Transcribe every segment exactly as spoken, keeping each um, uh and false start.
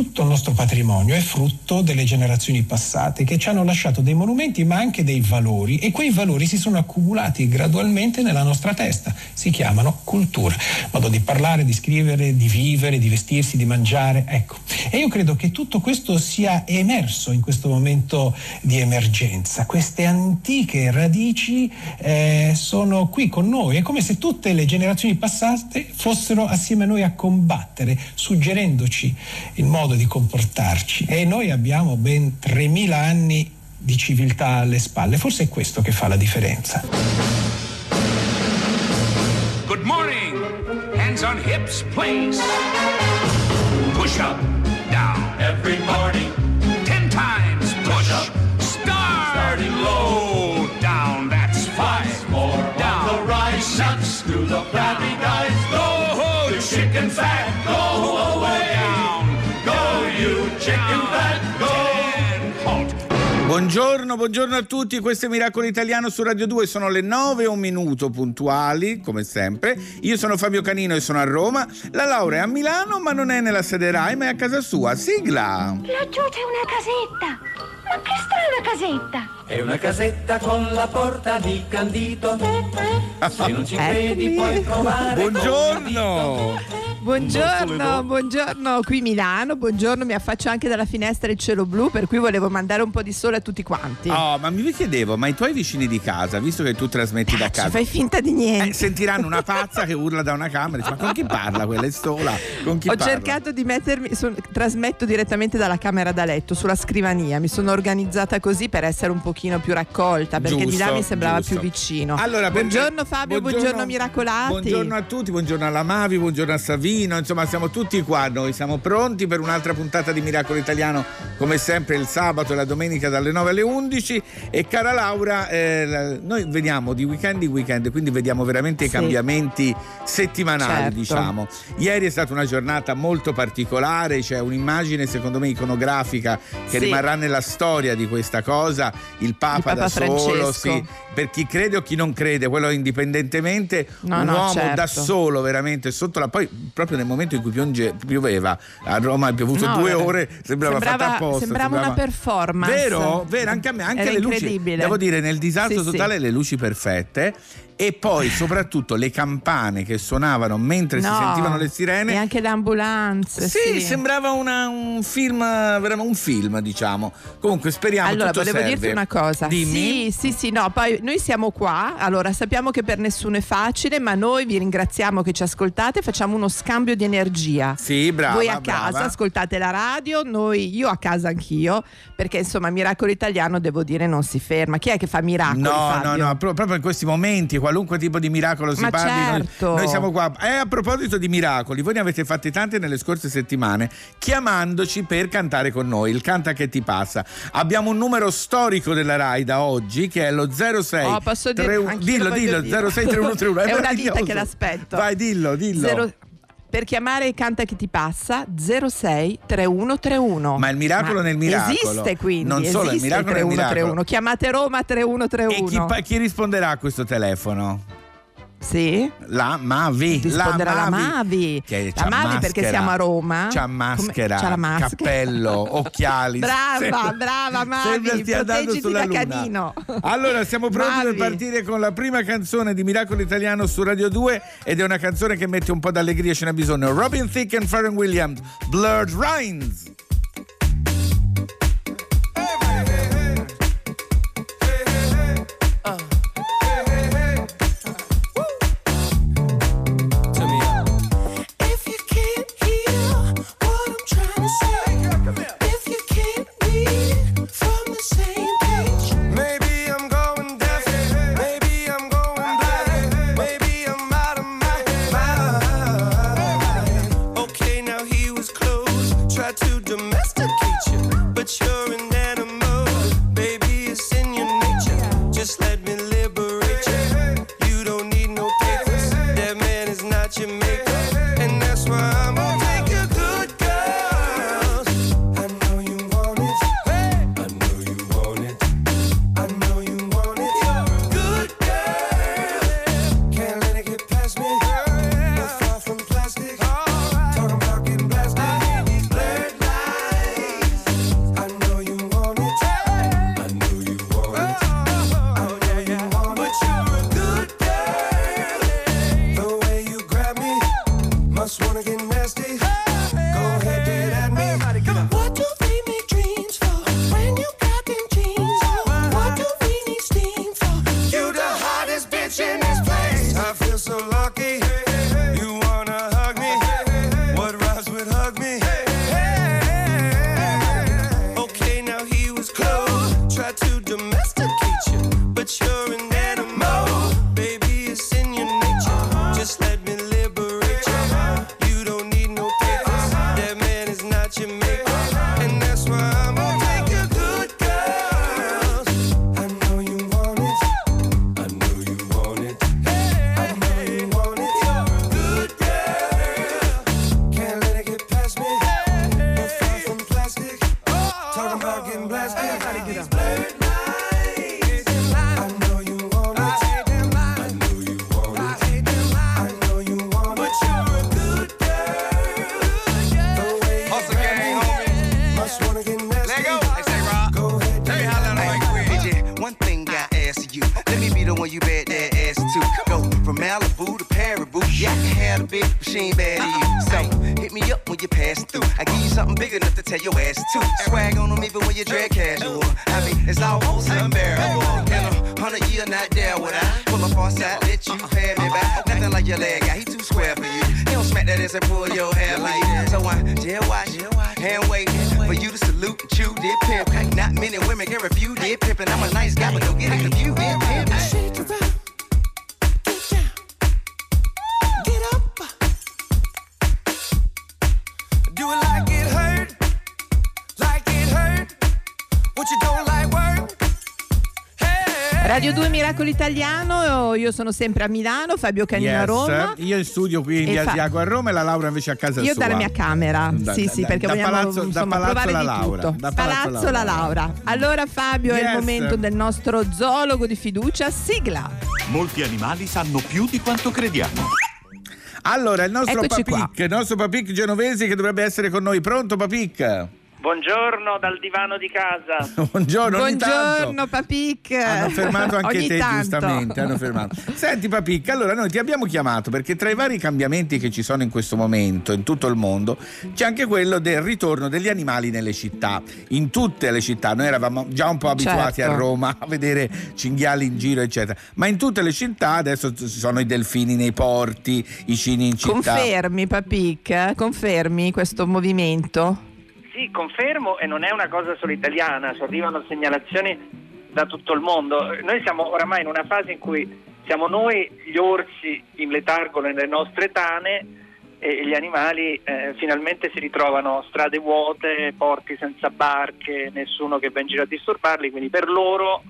tutto il nostro patrimonio è frutto delle generazioni passate che ci hanno lasciato dei monumenti ma anche dei valori, e quei valori si sono accumulati gradualmente nella nostra testa, si chiamano cultura, modo di parlare, di scrivere, di vivere, di vestirsi, di mangiare, ecco. E io credo che tutto questo sia emerso in questo momento di emergenza, queste antiche radici eh, sono qui con noi, è come se tutte le generazioni passate fossero assieme a noi a combattere, suggerendoci il modo di comportarci, e noi abbiamo ben tremila anni di civiltà alle spalle, forse è questo che fa la differenza. Good morning, hands on hips please, push up, down, every morning, ten times, push up, starting low, down, that's five, more down, the right, shuts through the flabby guys, go, ho, you chicken fat, go away, down, go, you chicken fat, go. Buongiorno, buongiorno a tutti, questo è Miracolo Italiano su Radio due, sono le nove e un minuto puntuali, come sempre. Io sono Fabio Canino e sono a Roma, la Laura è a Milano ma non è nella sede RAI ma è a casa sua, sigla! Laggiù c'è una casetta, ma che strana casetta! È una casetta con la porta di Candito, se non ci credi puoi provare. Buongiorno! Buongiorno, buongiorno, qui Milano, buongiorno, mi affaccio anche dalla finestra il cielo blu, per cui volevo mandare un po' di sole a tutti quanti. Oh, ma mi chiedevo, ma i tuoi vicini di casa, visto che tu trasmetti Caccio, da casa, fai finta di niente, eh, sentiranno una pazza che urla da una camera e dice, ma con chi parla quella è sola? Con chi Ho parla? cercato di mettermi, son, trasmetto direttamente dalla camera da letto, sulla scrivania, mi sono organizzata così per essere un pochino più raccolta, perché giusto, di là mi sembrava giusto. più vicino. Allora, buongiorno Fabio, buongiorno, buongiorno Miracolati. Buongiorno a tutti, buongiorno alla Mavi, buongiorno a Savino. Insomma, siamo tutti qua, noi siamo pronti per un'altra puntata di Miracolo Italiano, come sempre il sabato e la domenica dalle nove alle undici. E cara Laura, eh, noi veniamo di weekend in weekend, quindi vediamo veramente sì. i cambiamenti settimanali, certo. diciamo. Ieri è stata una giornata molto particolare, c'è cioè un'immagine secondo me iconografica che sì. rimarrà nella storia di questa cosa, il Papa, il Papa da Francesco. solo, sì, per chi crede o chi non crede, quello indipendentemente, no, un no, uomo certo. da solo veramente sotto la... Poi, proprio nel momento in cui piongeva, pioveva, a Roma è piovuto no, due ore, sembrava, sembrava fatta apposta. Sembrava, sembrava una performance. Vero, vero, anche a me, anche Era le luci. Devo dire, nel disastro sì, totale sì. le luci perfette. E poi soprattutto le campane che suonavano mentre no, si sentivano le sirene. E anche le ambulanze. Sì, sì. sembrava una, un film, un film, diciamo. Comunque speriamo allora, tutto serve. Allora, volevo dirti una cosa. Dimmi. Sì, sì, sì, no, poi noi siamo qua, allora sappiamo che per nessuno è facile, ma noi vi ringraziamo che ci ascoltate, facciamo uno scambio di energia. Sì, brava, voi a casa brava. ascoltate la radio, noi, io a casa anch'io, perché insomma Miracolo Italiano, devo dire, non si ferma. Chi è che fa miracoli, No, Fabio? no, no, proprio in questi momenti, qualunque tipo di miracolo si Ma parli, certo. noi, noi siamo qua. E a proposito di miracoli, voi ne avete fatti tanti nelle scorse settimane, chiamandoci per cantare con noi, il canta che ti passa. Abbiamo un numero storico della RAI da oggi che è lo zero sei Oh, posso dire? tre uno Dillo, dillo, zero sei tre uno tre uno È, è una vita che l'aspetto. Vai, dillo, dillo. Zero... Per chiamare Canta che ti passa zero sei tre uno tre uno Ma il miracolo Ma nel miracolo. Esiste quindi. Non solo il miracolo nel miracolo. Chiamate Roma tre uno tre uno E chi, chi risponderà a questo telefono? Sì. La Mavi. Risponderà la Mavi. La Mavi, che la Mavi maschera, perché siamo a Roma. C'ha maschera, Come, c'ha la maschera. cappello, occhiali. Brava, sembra, brava Mavi. Proteggiti da Canino. Allora, siamo pronti Mavi. per partire con la prima canzone di Miracolo Italiano su Radio due, ed è una canzone che mette un po' d'allegria, ce n'è bisogno. Robin Thicke and Pharrell Williams, Blurred Lines. Radio due Miracolo Italiano, io sono sempre a Milano, Fabio Canino yes. a Roma. Io in studio qui in via fa... Asiago a Roma e la Laura invece a casa io sua. Io dalla mia camera, da, sì da, sì, da, perché da vogliamo palazzo, insomma, da provare la di Laura. tutto. Da palazzo, palazzo la Laura. Laura. Allora Fabio yes. è il momento del nostro zoologo di fiducia, sigla. Molti animali sanno più di quanto crediamo. Allora il nostro Eccoci Papic, qua. il nostro Papic Genovesi che dovrebbe essere con noi. Pronto Papic? Buongiorno dal divano di casa. Buongiorno, ogni Buongiorno tanto. Papic. Hanno fermato anche te tanto. giustamente, hanno fermato. Senti Papic, allora noi ti abbiamo chiamato perché tra i vari cambiamenti che ci sono in questo momento in tutto il mondo c'è anche quello del ritorno degli animali nelle città, in tutte le città. Noi eravamo già un po' abituati certo. a Roma a vedere cinghiali in giro eccetera, ma in tutte le città adesso ci sono i delfini nei porti, i cini in città. Confermi Papic, confermi questo movimento? Sì, confermo, e non è una cosa solo italiana, ci arrivano segnalazioni da tutto il mondo. Noi siamo oramai in una fase in cui siamo noi gli orsi in letargo nelle nostre tane e gli animali eh, finalmente si ritrovano strade vuote, porti senza barche, nessuno che va in giro a disturbarli, quindi per loro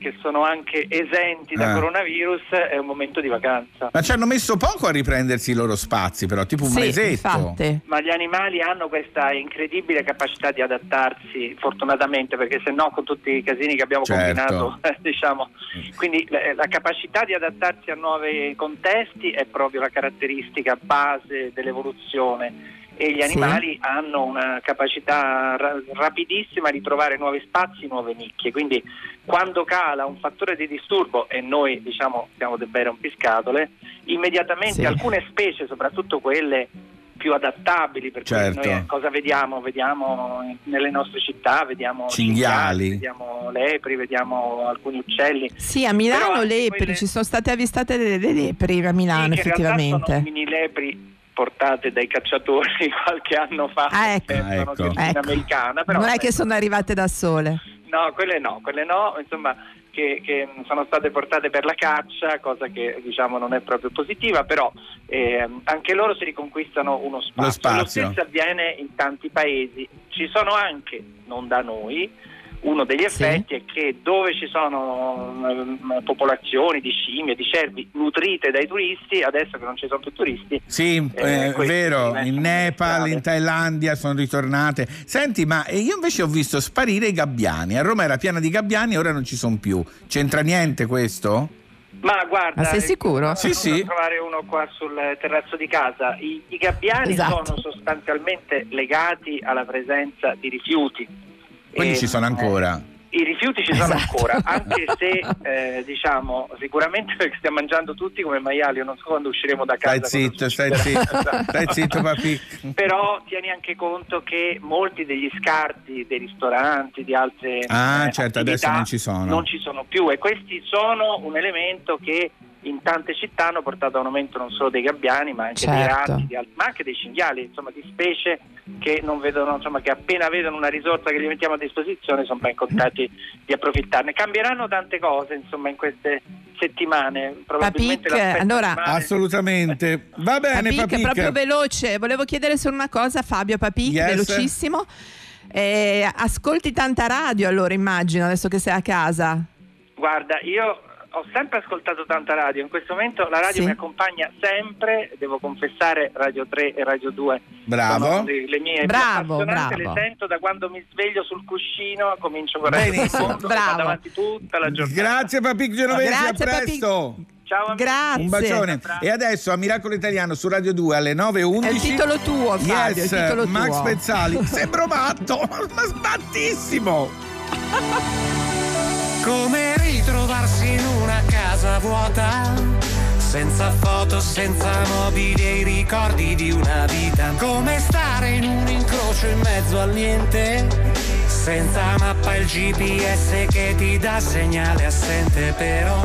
che sono anche esenti da ah. coronavirus è un momento di vacanza. Ma ci hanno messo poco a riprendersi i loro spazi però, tipo un sì, mesetto. Infatti. Ma gli animali hanno questa incredibile capacità di adattarsi, fortunatamente, perché se no con tutti i casini che abbiamo certo. combinato, eh, diciamo. Quindi la, la capacità di adattarsi a nuovi contesti è proprio la caratteristica base dell'evoluzione. E gli animali sì. hanno una capacità ra- rapidissima di trovare nuovi spazi, nuove nicchie, quindi quando cala un fattore di disturbo, e noi diciamo siamo dei bei rompiscatole, immediatamente sì. alcune specie, soprattutto quelle più adattabili, perché certo. noi cosa vediamo? Vediamo nelle nostre città, vediamo cinghiali, cinghiali vediamo lepri, vediamo alcuni uccelli. Sì, a Milano però lepri, quelle... ci sono state avvistate delle lepri a Milano sì, effettivamente. Sono mini lepri portate dai cacciatori qualche anno fa, ah, ecco. ah, ecco. ecco. americana, però non è che sono arrivate da sole. No, quelle no, quelle no, insomma, che, che sono state portate per la caccia, cosa che diciamo non è proprio positiva, però eh, anche loro si riconquistano uno spazio. Lo spazio. Lo stesso avviene in tanti paesi. Ci sono anche, non da noi, uno degli effetti sì. è che dove ci sono um, popolazioni di scimmie, di cervi nutrite dai turisti, adesso che non ci sono più turisti sì, eh, è vero, in Nepal, in Thailandia sono ritornate. Senti, ma io invece ho visto sparire i gabbiani, a Roma era piena di gabbiani, ora non ci sono più, c'entra niente questo? Ma guarda, ma sei sicuro? Sì, sì. Trovare uno qua sul terrazzo di casa. I, i gabbiani esatto. sono sostanzialmente legati alla presenza di rifiuti. Quindi e, ci sono ancora eh, i rifiuti ci esatto. sono ancora, anche se eh, diciamo sicuramente perché stiamo mangiando tutti come maiali, io non so quando usciremo da casa. Stai zitto, stai zitto, stai zitto papi. Però tieni anche conto che molti degli scarti dei ristoranti, di altre ah, eh, certo, adesso non ci sono. non ci sono più, e questi sono un elemento che in tante città hanno portato a un aumento non solo dei gabbiani ma anche certo. dei rati, ma anche dei cinghiali, insomma di specie che non vedono, insomma che appena vedono una risorsa che gli mettiamo a disposizione sono ben contenti di approfittarne. Cambieranno tante cose insomma in queste settimane, probabilmente Papic, la allora assolutamente va bene. Papic, Papic proprio veloce, volevo chiedere solo una cosa, Fabio. Papic, yes. velocissimo. Eh, ascolti tanta radio, allora immagino, adesso che sei a casa. Guarda, io ho sempre ascoltato tanta radio, in questo momento la radio sì. mi accompagna sempre, devo confessare. Radio tre e Radio due bravo. sono le, le mie bravo, più appassionate, bravo. le sento da quando mi sveglio sul cuscino, comincio a guardare il mondo, vado avanti tutta la giornata. Grazie Papic Genovesi, a presto. Papic. Ciao amici. Grazie. Un bacione. E adesso a Miracolo Italiano su Radio due alle nove e undici. È il titolo tuo, Fabio, yes, il titolo Max tuo. Pezzali. Sembro matto, ma sbattissimo. Come ritrovarsi in una casa vuota, senza foto, senza mobili e i ricordi di una vita. Come stare in un incrocio in mezzo al niente, senza mappa e il G P S che ti dà segnale assente. Però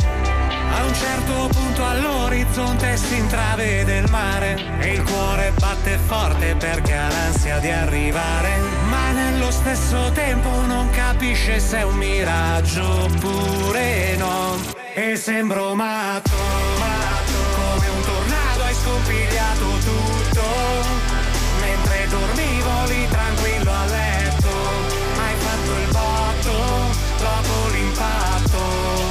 a un certo punto all'orizzonte si intravede il mare e il cuore batte forte perché ha l'ansia di arrivare, ma nello stesso tempo non capisce se è un miraggio oppure no. E sembro matto, matto, come un tornado hai scompigliato tutto, mentre dormivo lì tranquillo a letto, hai fatto il botto dopo l'impatto.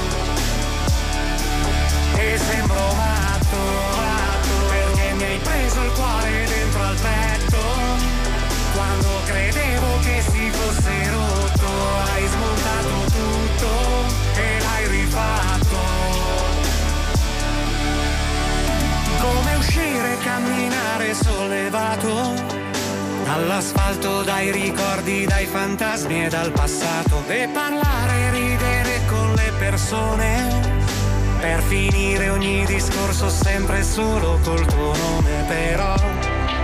E sembro matto, matto, perché mi hai preso il cuore dentro al petto, quando credevo che si fosse rotto, hai smontato tutto e l'hai rifatto. Come uscire e camminare sollevato dall'asfalto, dai ricordi, dai fantasmi e dal passato, e parlare e ridere con le persone, per finire ogni discorso sempre solo col tuo nome. Però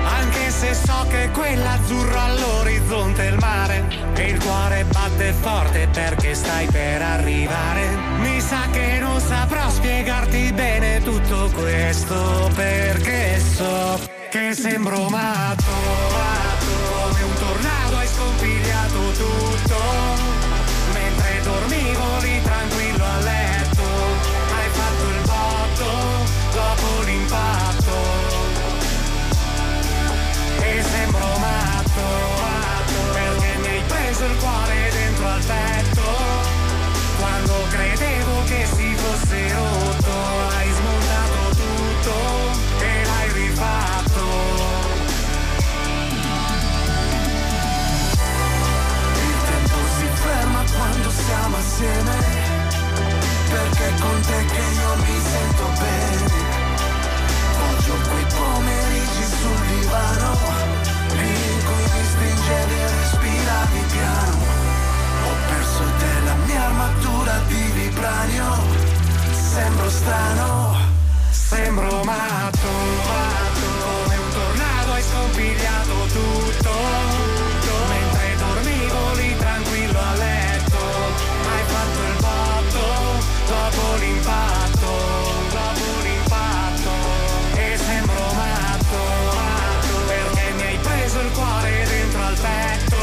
anche se so che quell'azzurro all'orizzonte è il mare e il cuore batte forte perché stai per arrivare, mi sa che non saprò spiegarti bene tutto questo, perché so che sembro matto, matto, come un tornado hai scompigliato tutto, mentre dormivo lì tranquillo a letto, dopo l'impatto. E sembro matto, matto, perché mi hai preso il cuore dentro al petto, quando credevo che si fosse rotto, hai smontato tutto e l'hai rifatto. Il tempo si ferma quando siamo assieme, perché è con te che io mi sento bene. Voglio quei pomeriggi sul divano, lì in cui mi stringevi e respiravi piano. Ho perso te, la mia armatura di vibranio. Sembro strano, sembro matto, matto, come un tornado hai scompigliato tutto, tutto, mentre dormivo lì tranquillo a letto, hai fatto il botto dopo l'impatto, dopo l'impatto. E sembro matto, matto, perché mi hai preso il cuore dentro al petto,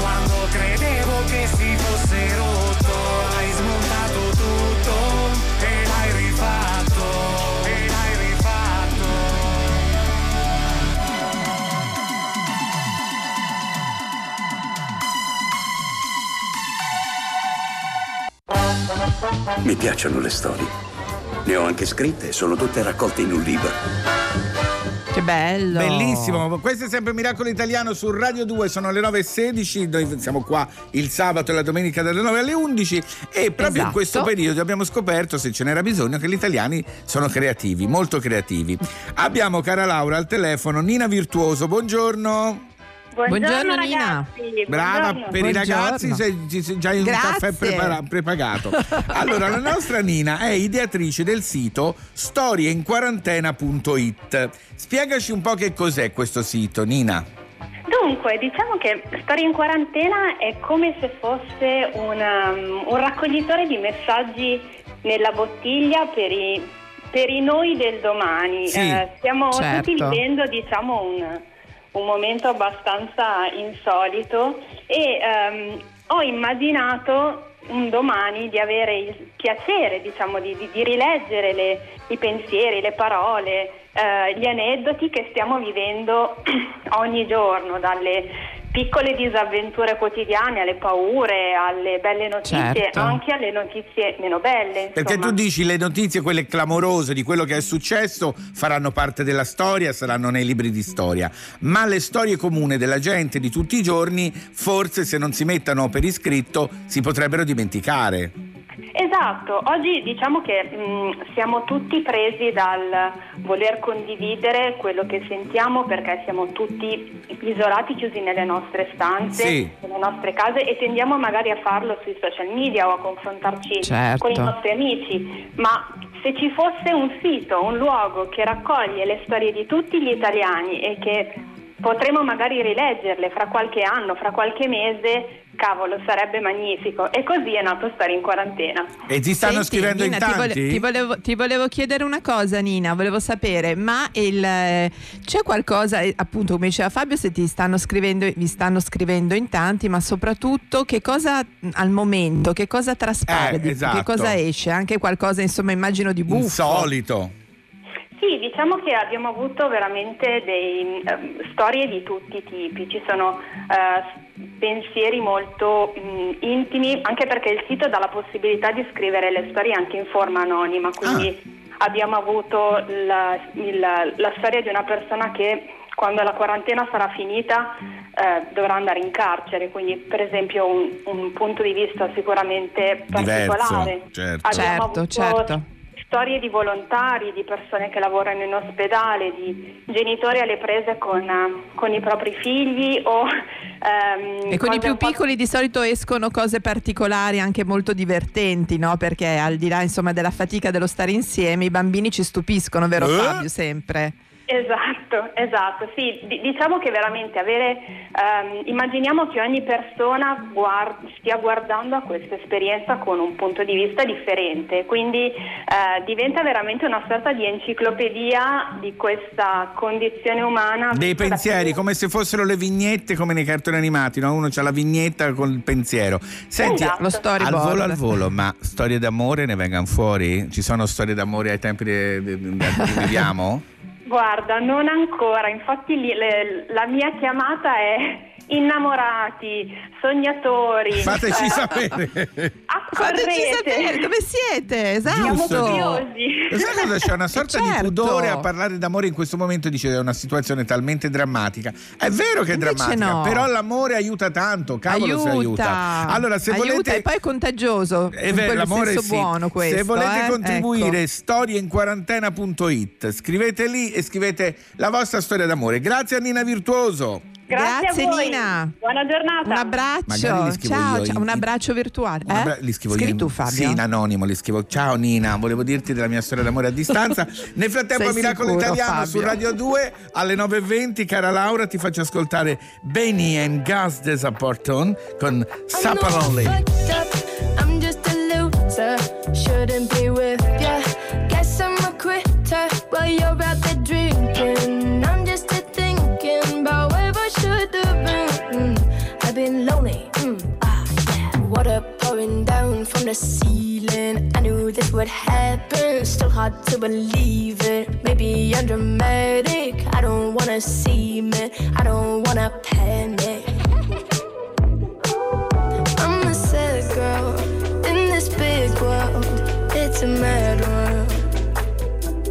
quando credevo che si fosse rotto, hai smontato tutto e l'hai rifatto, e l'hai rifatto. Mi piacciono le storie. Ne ho anche scritte, sono tutte raccolte in un libro. Che bello! Bellissimo! Questo è sempre Miracolo Italiano su Radio due, sono le nove e sedici, noi siamo qua il sabato e la domenica dalle nove alle undici e proprio esatto. in questo periodo abbiamo scoperto, se ce n'era bisogno, che gli italiani sono creativi, molto creativi. Abbiamo, cara Laura, al telefono Nina Virtuoso, buongiorno! Buongiorno, buongiorno Nina, buongiorno. Brava, per buongiorno. I ragazzi sei, sei già in Grazie. Un caffè prepara- prepagato. Allora, la nostra Nina è ideatrice del sito storie in quarantena punto it. Spiegaci un po' che cos'è questo sito, Nina. Dunque, diciamo che Storie in quarantena è come se fosse una, un raccoglitore di messaggi nella bottiglia per i, per i noi del domani. Sì, eh, stiamo certo. tutti vivendo, diciamo, un... un momento abbastanza insolito e um, ho immaginato un domani di avere il piacere, diciamo, di, di, di rileggere le, i pensieri, le parole, eh, gli aneddoti che stiamo vivendo ogni giorno, dalle piccole disavventure quotidiane, alle paure, alle belle notizie, certo, anche alle notizie meno belle, insomma. Perché tu dici le notizie, quelle clamorose di quello che è successo, faranno parte della storia, saranno nei libri di storia, ma le storie comuni della gente di tutti i giorni, forse se non si mettono per iscritto, si potrebbero dimenticare. Esatto, oggi diciamo che mh, siamo tutti presi dal voler condividere quello che sentiamo, perché siamo tutti isolati, chiusi nelle nostre stanze, sì, nelle nostre case, e tendiamo magari a farlo sui social media o a confrontarci, certo, con i nostri amici, ma se ci fosse un sito, un luogo che raccoglie le storie di tutti gli italiani e che potremo magari rileggerle fra qualche anno, fra qualche mese, cavolo, sarebbe magnifico. E così è nato Storie in quarantena. E ti stanno, senti, scrivendo, Nina, in tanti? Ti, vole- ti, volevo, ti volevo chiedere una cosa, Nina, volevo sapere, ma il, eh, c'è qualcosa, eh, appunto, come diceva Fabio, se ti stanno scrivendo, vi stanno scrivendo in tanti, ma soprattutto che cosa al momento, che cosa traspare, eh, esatto, che cosa esce, anche qualcosa, insomma, immagino di buffo. Insolito. Sì, diciamo che abbiamo avuto veramente dei eh, storie di tutti i tipi, ci sono eh, pensieri molto mh, intimi, anche perché il sito dà la possibilità di scrivere le storie anche in forma anonima, quindi ah. abbiamo avuto la, il, la storia di una persona che quando la quarantena sarà finita eh, dovrà andare in carcere, quindi per esempio un, un punto di vista sicuramente particolare. Diverso, certo, abbiamo avuto, certo, storie di volontari, di persone che lavorano in ospedale, di genitori alle prese con, con i propri figli o ehm, e con i più piccoli di solito escono cose particolari, anche molto divertenti, no? Perché al di là, insomma, della fatica dello stare insieme, i bambini ci stupiscono, vero eh? Fabio, sempre? Esatto, esatto, sì, d- diciamo che veramente avere, ehm, immaginiamo che ogni persona guard- stia guardando a questa esperienza con un punto di vista differente, quindi eh, diventa veramente una sorta di enciclopedia di questa condizione umana. Dei pensieri, come se fossero le vignette, come nei cartoni animati, no? Uno c'ha la vignetta con il pensiero. Senti, esatto, lo storyboard. Al volo, al volo, ma storie d'amore ne vengono fuori? Ci sono storie d'amore ai tempi de- de- de- de- che viviamo? Guarda, non ancora, infatti li, le, la mia chiamata è innamorati, sognatori. Fateci eh, sapere. Fateci sapere dove siete, esatto. Siamo curiosi. Esatto, cosa, c'è una sorta, certo, di pudore a parlare d'amore in questo momento, dice, è una situazione talmente drammatica. È vero che è invece drammatica, no, però l'amore aiuta tanto, cavolo, aiuta, se aiuta. Allora, se aiuta, volete, e poi è contagioso. È vero, l'amore è, sì, buono questo. Se volete eh? contribuire, ecco, storie in quarantena punto it, scrivete lì e scrivete la vostra storia d'amore. Grazie a Nina Virtuoso. Grazie, Grazie Nina. Buona giornata. Un abbraccio. Ciao, ciao, un abbraccio virtuale. Eh? Abbra- li scrivo Scrivi io. Tu, Fabio? Sì, in anonimo li scrivo. Ciao Nina, volevo dirti della mia storia d'amore a distanza. Nel frattempo, Miracolo Italiano, Fabio, su Radio due alle nove e venti. Cara Laura, ti faccio ascoltare Benny and Gus Desaporton con Saparoli. I'm just a loser, shouldn't be with ya. Guess I'm a quitter while you're out there drinking. I'm just a thinking about should have been. Mm, I've been lonely. Mm, ah, yeah. Water pouring down from the ceiling. I knew this would happen. Still hard to believe it. Maybe I'm dramatic. I don't wanna seem it. I don't wanna panic. I'm a sad girl in this big world. It's a mad world.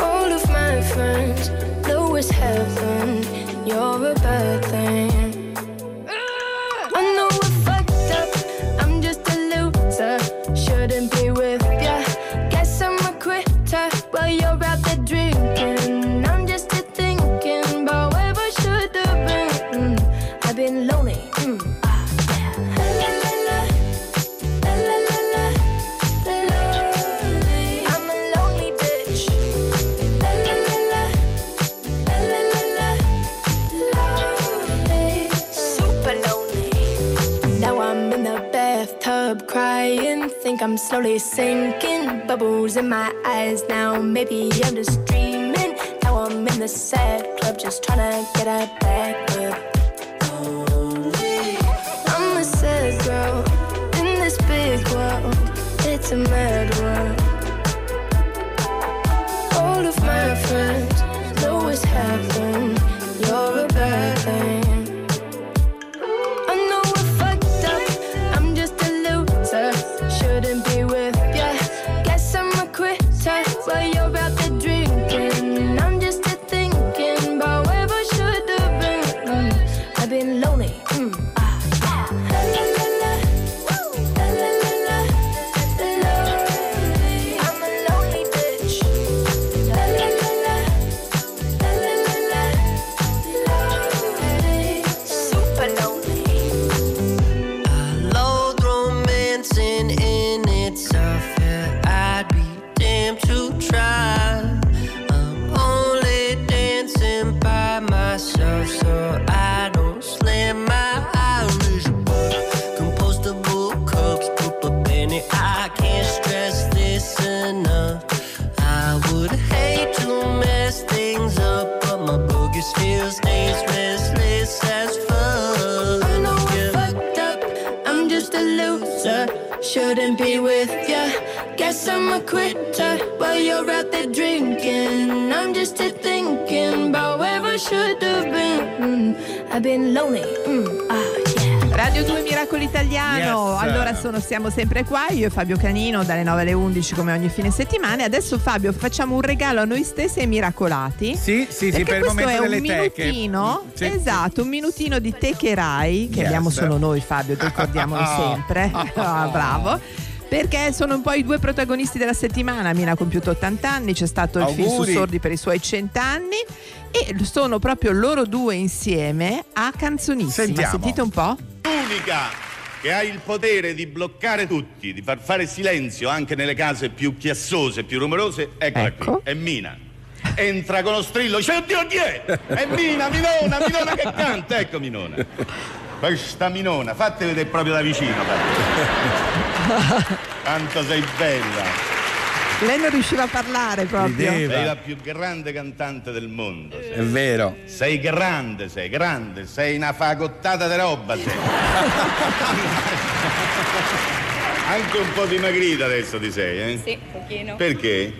All of my friends know it's heaven. You're a bad thing. I know we're fucked up. I'm just a loser. Shouldn't be with ya. Guess I'm a quitter while you're out there drinking. I'm just a thinking about where I should have been. Mm, I've been lonely. Mm. Crying, think I'm slowly sinking. Bubbles in my eyes now. Maybe I'm just dreaming. Now I'm in the sad club, just trying to get her back up. I'm a sad girl in a mad world. All of my friends know what's happened. You're a bad thing. I know we're fucked up, I'm just a loser. Shouldn't be with ya, guess I'm a quitter. While you're out there drinking, I'm just a thinking about where I should've been. mm, I've been lonely. mm. Shouldn't be with ya, guess I'm a quitter. While you're out there drinking, I'm just a thinking about where I should've been. mm, I've been lonely. mm, ah. Radio due Miracolo Italiano, yes. Allora sono, siamo sempre qua, io e Fabio Canino dalle nove alle undici come ogni fine settimana. E adesso Fabio facciamo un regalo a noi stessi e ai miracolati. Sì, sì, sì, per il momento è delle un teche. Minutino, sì. Esatto, un minutino di teche RAI, che yes. abbiamo solo noi Fabio, ricordiamolo sempre. Ah, bravo. Perché sono un po' i due protagonisti della settimana. Mina ha compiuto ottanta anni, c'è stato il Auguri. film su Sordi per i suoi cento anni, e sono proprio loro due insieme a Canzonissima. Sentiamo. Sentite un po'. L'unica che ha il potere di bloccare tutti, di far fare silenzio anche nelle case più chiassose, più rumorose, eccola ecco. qui, è Mina. Entra con lo strillo, dice oddio chi è? È Mina, Minona, Minona che canta, ecco Minona. Questa Minona, fatte vedere proprio da vicino. Tanto sei bella. Lei non riusciva a parlare proprio. Rideva. Sei la più grande cantante del mondo. Sei. È vero. Sei grande, sei grande, sei una fagottata di roba. Sei. Anche un po' dimagrita adesso ti sei, eh? Sì, un pochino. Perché?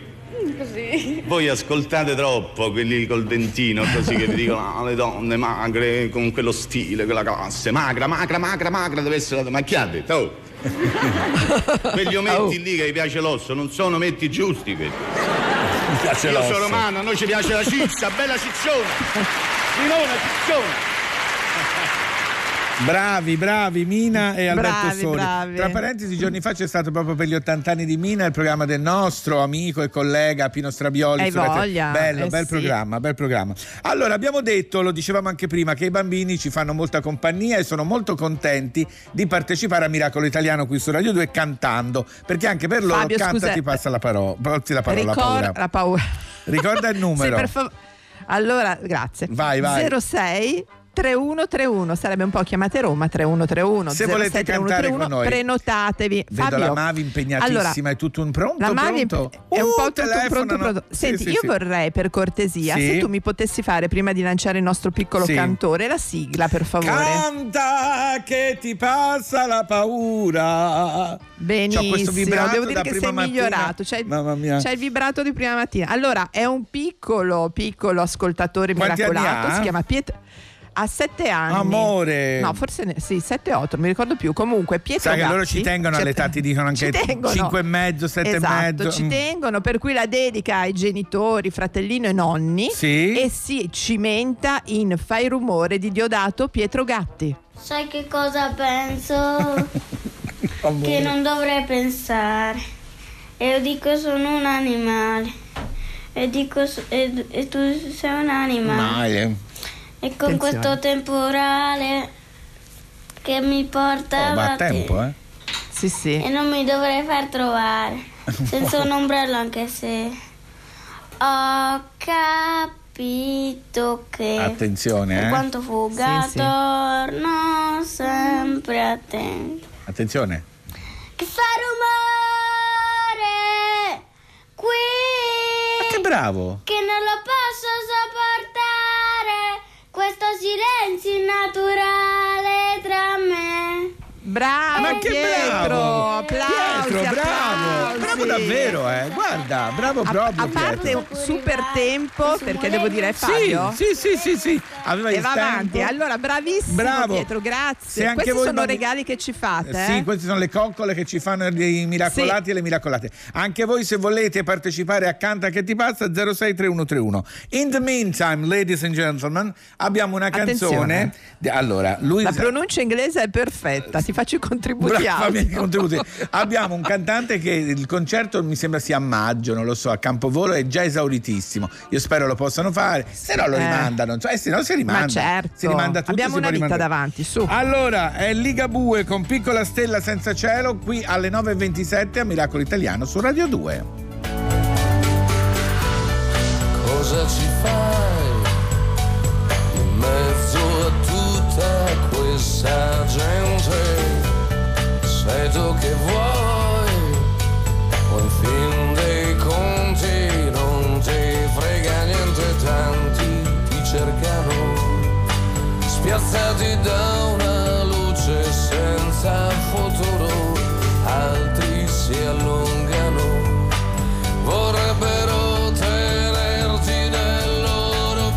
Così. Voi ascoltate troppo quelli col dentino così che vi dicono ah, le donne magre con quello stile, quella classe, magra, magra, magra, magra, deve essere la ma chi ha detto? Oh. Quegli ometti oh. lì che vi piace l'osso non sono ometti giusti, quelli. Piace io l'osso. Sono romano, a noi ci piace la ciccia, bella cicciona, Minona cicciona. Bravi, bravi Mina e Alberto Sordi. Tra parentesi, giorni fa c'è stato proprio per gli ottanta anni di Mina il programma del nostro amico e collega Pino Strabioli. Hai voglia. Bello, eh bel sì. programma, bel programma. Allora, abbiamo detto, lo dicevamo anche prima, che i bambini ci fanno molta compagnia e sono molto contenti di partecipare a Miracolo Italiano qui su Radio due cantando, perché anche per loro Fabio, canta scusa, ti passa la parola, la parola, ricor- la paura. La paura. Ricorda il numero. Sì, per favore. Allora, grazie. Vai, vai. zero sei trentuno trentuno sarebbe un po' chiamate Roma trentuno trentuno. Se volete cantare trentuno trentuno, con noi prenotatevi. Vedo Fabio, la Mavi impegnatissima, allora, è tutto un pronto, la Mavi pronto. È un uh, po' tutto un pronto, pronto. Senti, sì, io sì. vorrei per cortesia sì. se tu mi potessi fare prima di lanciare il nostro piccolo sì. cantore la sigla, per favore. Canta che ti passa la paura. Benissimo, devo dire che sei mattina. migliorato, c'è, c'è il vibrato di prima mattina. Allora è un piccolo piccolo ascoltatore Quanti miracolato, si chiama Pietro. Ha sette anni. Amore. No, forse ne, sì, sette, otto, non mi ricordo più. Comunque Pietro Gatti. Sai che loro ci tengono all'età, ti dicono anche cinque e mezzo, sette e mezzo. Ci tengono, per cui la dedica ai genitori, fratellino e nonni. Sì. E si cimenta in Fai rumore di Diodato Pietro Gatti. Sai che cosa penso? Che non dovrei pensare. E io dico sono un animale. E dico e, e tu sei un animale. Male. E con Attenzione. questo temporale che mi porta oh, a tempo, eh? Sì, sì. E non mi dovrei far trovare senza wow. un ombrello, anche se ho capito che Attenzione, per eh? quanto fuga sì, sì. torno sempre a te. Attenzione. Che fa rumore qui. Ma che bravo. Che non lo posso sopportare. Questo silenzio innaturale tra me Bravo, ma che Pietro, bravo. Applausi, Pietro, applausi. bravo, bravo davvero, eh. Guarda, bravo proprio. A, a parte un super tempo, perché devo dire Fabio. Sì, sì, sì, sì, sì. Aveva e il va tempo. avanti. Allora, bravissimo, bravo. Pietro, grazie. Se questi sono i bambini... regali che ci fate. Eh? Sì, queste sono le coccole che ci fanno i miracolati, sì, e le miracolate. Anche voi, se volete partecipare a Canta che ti passa, zero sei tre uno tre uno. In the meantime, ladies and gentlemen, abbiamo una canzone. Attenzione. Allora, lui... La pronuncia inglese è perfetta. Ti faccio i contributi, contributi. Abbiamo un cantante che il concerto mi sembra sia a maggio, non lo so, a Campovolo, è già esauritissimo. Io spero lo possano fare, se no lo eh. rimandano. Eh, se no si rimanda. Ma certo. Si rimanda tutto. Abbiamo una vita davanti, su. Allora, è Ligabue con Piccola Stella Senza Cielo, qui alle nove e ventisette a Miracolo Italiano su Radio due. Cosa ci fai in mezzo a tutta questa gente? Sei tu che vuoi, o in fin dei conti non ti frega niente, tanti ti cercano, spiazzati da una luce senza futuro, altri si allungano, vorrebbero tenerti nel loro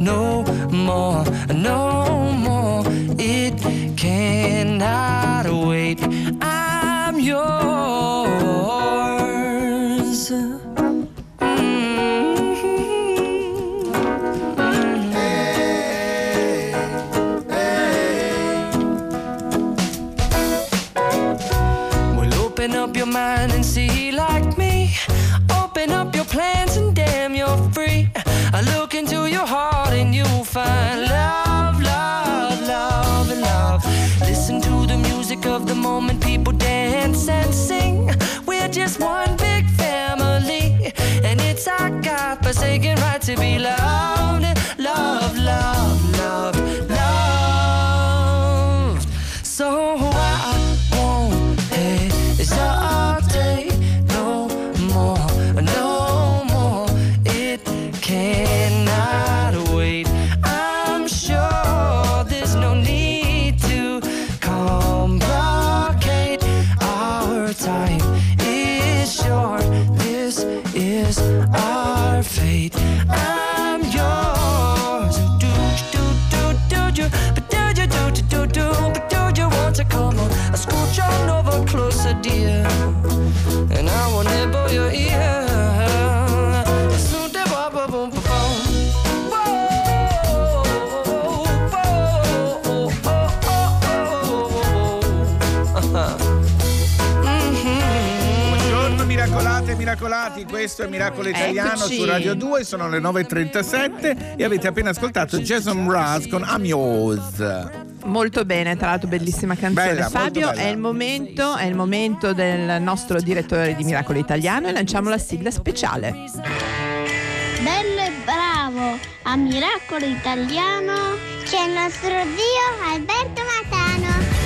no more, no more. It cannot wait. I'm yours. Up your mind and see like me. Open up your plans and damn you're free. I look into your heart and you'll find love, love, love, and love. Listen to the music of the moment, people dance and sing. We're just one big family, and it's our God-forsaken right to be loved. Love, love, love, love. So I dear, and I will nibble your ear. Buongiorno miracolate e miracolati, questo è Miracolo Italiano. Eccoci. Su Radio due, sono le nove e trentasette e avete appena ascoltato Jason Mraz con I'm Yours. Molto bene, tra l'altro bellissima canzone. Bella, Fabio, è il momento, è il momento del nostro direttore di Miracolo Italiano e lanciamo la sigla speciale. Bello e bravo, a Miracolo Italiano c'è il nostro zio Alberto Matano.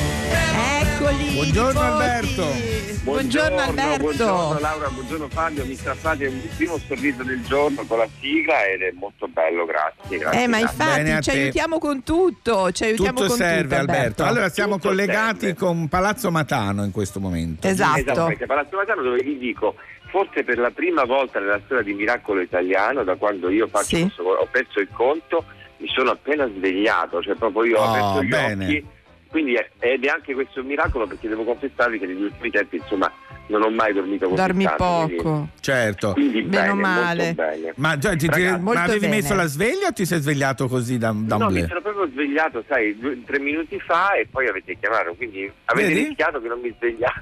Eccoli. Buongiorno Alberto. Buongiorno, buongiorno Alberto. Buongiorno Laura, buongiorno Fabio, mi sta stato il primo sorriso del giorno con la sigla ed è molto bello, grazie. grazie eh ma infatti ci aiutiamo con tutto, ci aiutiamo tutto con serve, tutto. Alberto. Alberto. Allora siamo tutto collegati serve. con Palazzo Matano in questo momento. Esatto. Esattamente, Palazzo Matano, dove vi dico, forse per la prima volta nella storia di Miracolo Italiano, da quando io faccio sì. questo, ho perso il conto, mi sono appena svegliato, cioè proprio io oh, ho aperto gli bene. occhi. Quindi è, ed è anche questo un miracolo, perché devo confessarvi che negli ultimi tempi, insomma, non ho mai dormito così Dormi tanto. Dormi poco. Quindi, certo. Quindi bene, male. molto bene. Ma, già, ti, Ragazzi, molto ma avevi bene. messo la sveglia o ti sei svegliato così da, da no, un blè? No, mi sono proprio svegliato, sai, due, tre minuti fa e poi avete chiamato, quindi avete Vedi? rischiato che non mi svegliassi.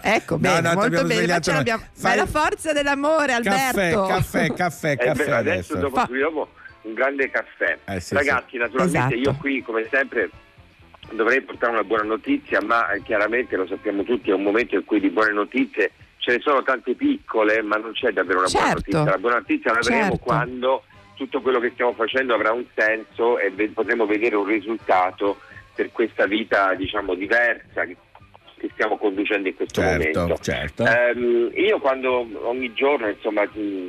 Ecco, bene, no, no, molto bene. Ma, ce l'abbiamo. ma è la forza dell'amore, Alberto. Caffè, caffè, caffè, caffè. Eh, beh, adesso, adesso dopo Fa... proviamo un grande caffè. Eh, sì, Ragazzi, sì. naturalmente esatto. io qui, come sempre, dovrei portare una buona notizia, ma chiaramente lo sappiamo tutti, è un momento in cui di buone notizie ce ne sono tante piccole, ma non c'è davvero una certo. buona notizia. La buona notizia la avremo certo. quando tutto quello che stiamo facendo avrà un senso e potremo vedere un risultato per questa vita, diciamo, diversa che stiamo conducendo in questo certo, momento. Certo. Ehm, io quando ogni giorno, insomma,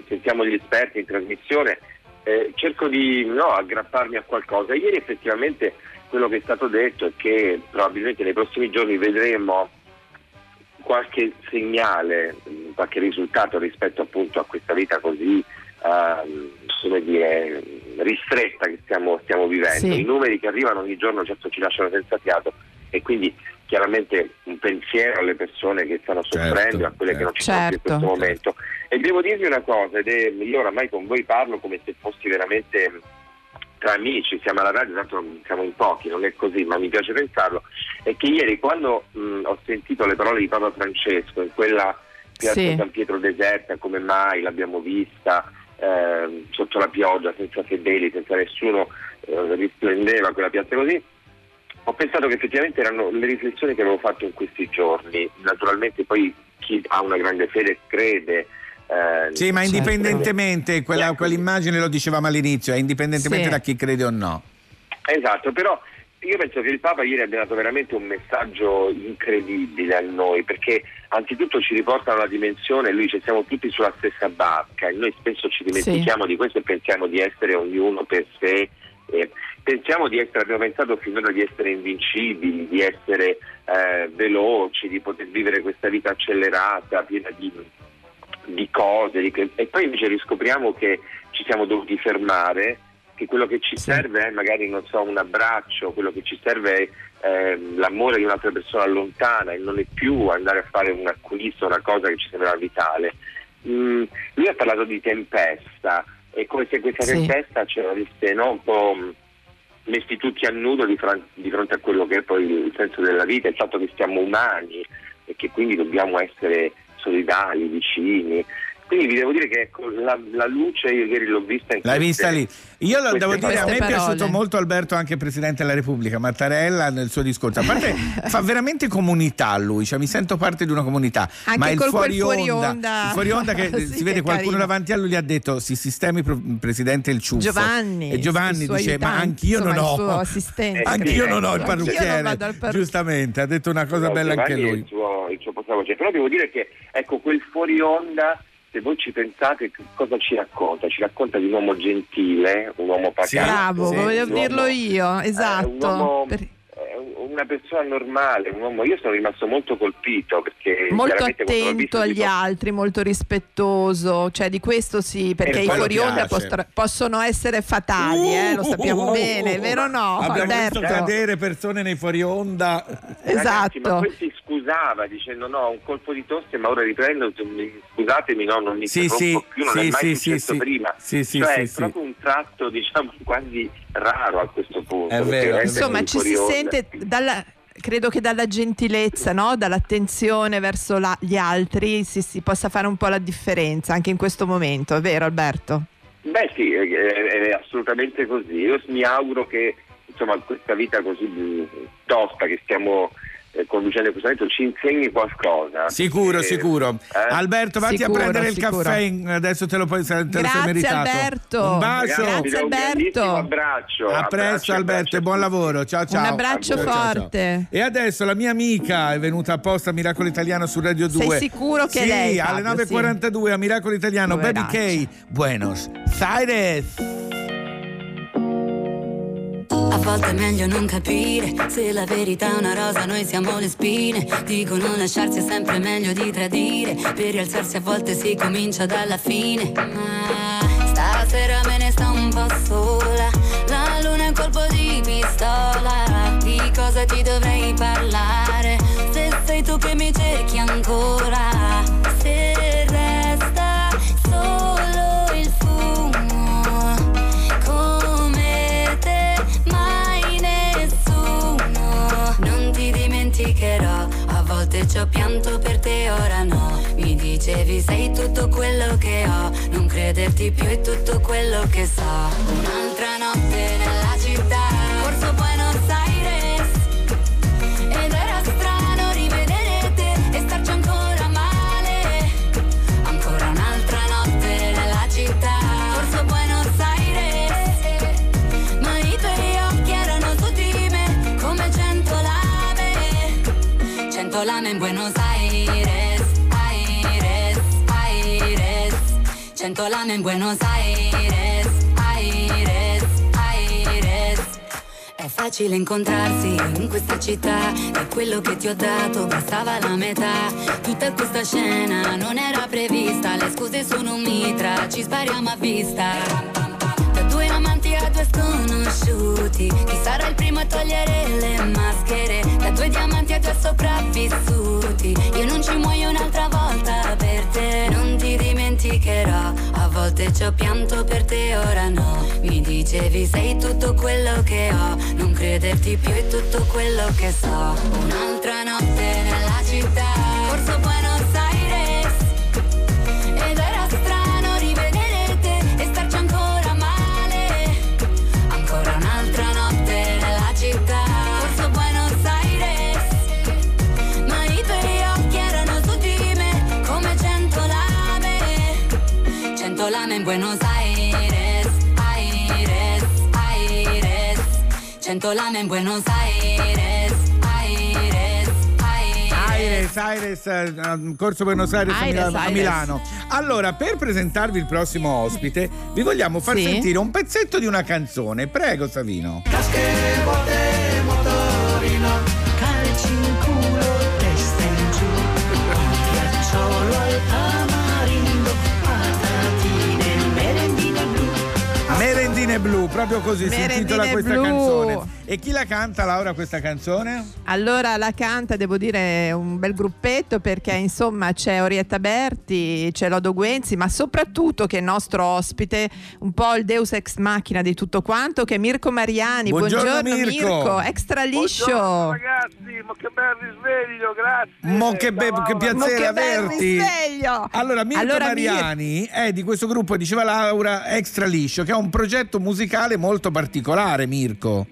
sentiamo gli esperti in trasmissione, eh, cerco di no, aggrapparmi a qualcosa. Ieri effettivamente quello che è stato detto è che probabilmente nei prossimi giorni vedremo qualche segnale, qualche risultato rispetto appunto a questa vita così uh, come dire ristretta che stiamo, stiamo vivendo. Sì. I numeri che arrivano ogni giorno certo ci lasciano senza fiato e quindi chiaramente un pensiero alle persone che stanno soffrendo, certo, a quelle certo. che non ci sono certo. in questo momento. E devo dirvi una cosa, ed è, io oramai con voi parlo come se fossi veramente tra amici, siamo alla radio, tanto siamo in pochi, non è così, ma mi piace pensarlo, è che ieri quando mh, ho sentito le parole di Papa Francesco in quella piazza sì. San Pietro deserta, come mai l'abbiamo vista, eh, sotto la pioggia, senza fedeli, senza nessuno, eh, risplendeva quella piazza così, ho pensato che effettivamente erano le riflessioni che avevo fatto in questi giorni. Naturalmente poi chi ha una grande fede crede, Eh, sì, ma indipendentemente, certo. quella, quell'immagine lo dicevamo all'inizio, è indipendentemente sì. da chi crede o no. Esatto, però io penso che il Papa ieri abbia dato veramente un messaggio incredibile a noi, perché anzitutto ci riporta alla dimensione, lui, ci siamo tutti sulla stessa barca e noi spesso ci dimentichiamo, sì, di questo, e pensiamo di essere ognuno per sé, eh, pensiamo di essere, abbiamo pensato finora di essere invincibili, di essere eh, veloci, di poter vivere questa vita accelerata, piena di, di cose, di, e poi invece riscopriamo che ci siamo dovuti fermare, che quello che ci serve è magari, non so, un abbraccio, quello che ci serve è eh, l'amore di un'altra persona lontana, e non è più andare a fare un acquisto, una cosa che ci sembrava vitale. Mm, lui ha parlato di tempesta, è come se questa sì. tempesta ce l'avesse, no, un po' messi tutti a nudo di, fran- di fronte a quello che è poi il senso della vita, il fatto che siamo umani e che quindi dobbiamo essere solidali, vicini. Quindi vi devo dire che ecco, la, la luce io ieri l'ho vista in l'hai queste, vista lì. Io lo devo dire, a me è piaciuto molto Alberto, anche Presidente della Repubblica Mattarella, nel suo discorso. A parte fa veramente comunità lui, cioè mi sento parte di una comunità. Anche ma il fuori onda, onda. Il fuori onda che sì, si vede che qualcuno carino. davanti a lui gli ha detto si sistemi Presidente il ciuffo. Giovanni. E Giovanni dice ma anch'io non ho. Suo assistente. Anch'io non ho il parrucchiere. Parru- giustamente, ha detto una cosa no, bella Giovanni anche lui. Il suo, il suo portavoce. Però devo dire che ecco quel fuori onda, se voi ci pensate, cosa ci racconta? Ci racconta di un uomo gentile, un uomo pacato. Sì, bravo, sì, volevo dirlo io, esatto. Eh, un uomo, per... eh, una persona normale, un uomo. Io sono rimasto molto colpito perché molto attento agli tipo... altri, molto rispettoso, cioè di questo sì, perché i fuori onda postra- possono essere fatali, uh, eh, lo sappiamo uh, uh, bene, uh, vero o no? Abbiamo visto cadere persone nei fuori onda. Esatto. Ragazzi, ma questi scusava dicendo no, un colpo di tosse ma ora riprendo, scusatemi, no, non mi sì, interrompo sì, più, non sì, è mai sì, successo sì, prima sì, sì, cioè sì, è sì. proprio un tratto diciamo quasi raro a questo punto, è vero, insomma è ci si sente dalla, credo che dalla gentilezza, no? Dall'attenzione verso la, gli altri si, si possa fare un po' la differenza anche in questo momento, è vero Alberto? Beh sì, è, è, è assolutamente così. Io mi auguro che insomma questa vita così tosta che stiamo conducendo questo momento ci insegni qualcosa sicuro eh, sicuro eh? Alberto vatti sicuro, a prendere sicuro. il caffè adesso te lo, te lo sei meritato. Alberto, un bacio, grazie Alberto, un abbraccio, a presto Alberto e buon lavoro, ciao ciao, un abbraccio forte, ciao, ciao. E adesso la mia amica è venuta apposta a Miracolo Italiano su Radio due, sei sicuro che sì, lei alle nove e quarantadue sì. a Miracolo Italiano. Dove Baby K, Buenos Aires. A volte è meglio non capire se la verità è una rosa, noi siamo le spine. Dicono lasciarsi è sempre meglio di tradire, per rialzarsi a volte si comincia dalla fine. Ma stasera me ne sto un po' sola, la luna è un colpo di pistola. Di cosa ti dovrei parlare se sei tu che mi cerchi ancora? Se resta solo il fumo, mai nessuno. Non ti dimenticherò, a volte ci ho pianto per te, ora no. Mi dicevi sei tutto quello che ho, non crederti più è tutto quello che so. Un'altra notte nella città, corso Buenos Aires, ed era strano rivedere te e starci ancora male. Ancora un'altra notte nella città, corso Buenos Aires, lame in Buenos Aires, Aires, Aires. Cento lame in Buenos Aires, Aires, Aires. È facile incontrarsi in questa città, e quello che ti ho dato bastava la metà. Tutta questa scena non era prevista, le scuse sono un mitra, ci spariamo a vista. Due amanti a due sconosciuti, chi sarà il primo a togliere le maschere? Da due diamanti a due sopravvissuti, io non ci muoio un'altra volta per te. Non ti dimenticherò, a volte ci ho pianto per te, ora no. Mi dicevi sei tutto quello che ho, non crederti più è tutto quello che so. Un'altra notte nella città, corso Buenos Aires, ed era strano rivedere te e starci ancora. Corso Buenos Aires, ma i tuoi occhi erano su di me come cento lame. Cento lame in Buenos Aires, Aires, Aires. sento l'ame in Buenos Aires, Aires, Aires. Aires, Aires, Corso Buenos Aires, Aires, a, Mil- Aires. a Milano. Allora, per presentarvi il prossimo ospite, vi vogliamo far sì? sentire un pezzetto di una canzone. Prego, Savino. Merendine Blu, proprio così Merendine si intitola questa Blu. canzone. E chi la canta, Laura, questa canzone? Allora la canta, devo dire, un bel gruppetto, perché insomma c'è Orietta Berti, c'è Lodo Guenzi, ma soprattutto che è nostro ospite, un po' il deus ex machina di tutto quanto, che è Mirko Mariani. Buongiorno, Buongiorno Mirko. Mirko, Extraliscio. Buongiorno ragazzi, ma che bel risveglio, grazie. Mo che, be- che piacere che averti. Allora Mirko allora, Mariani Mir- è di questo gruppo, diceva Laura, Extraliscio, che è un progetto musicale molto particolare, Mirko.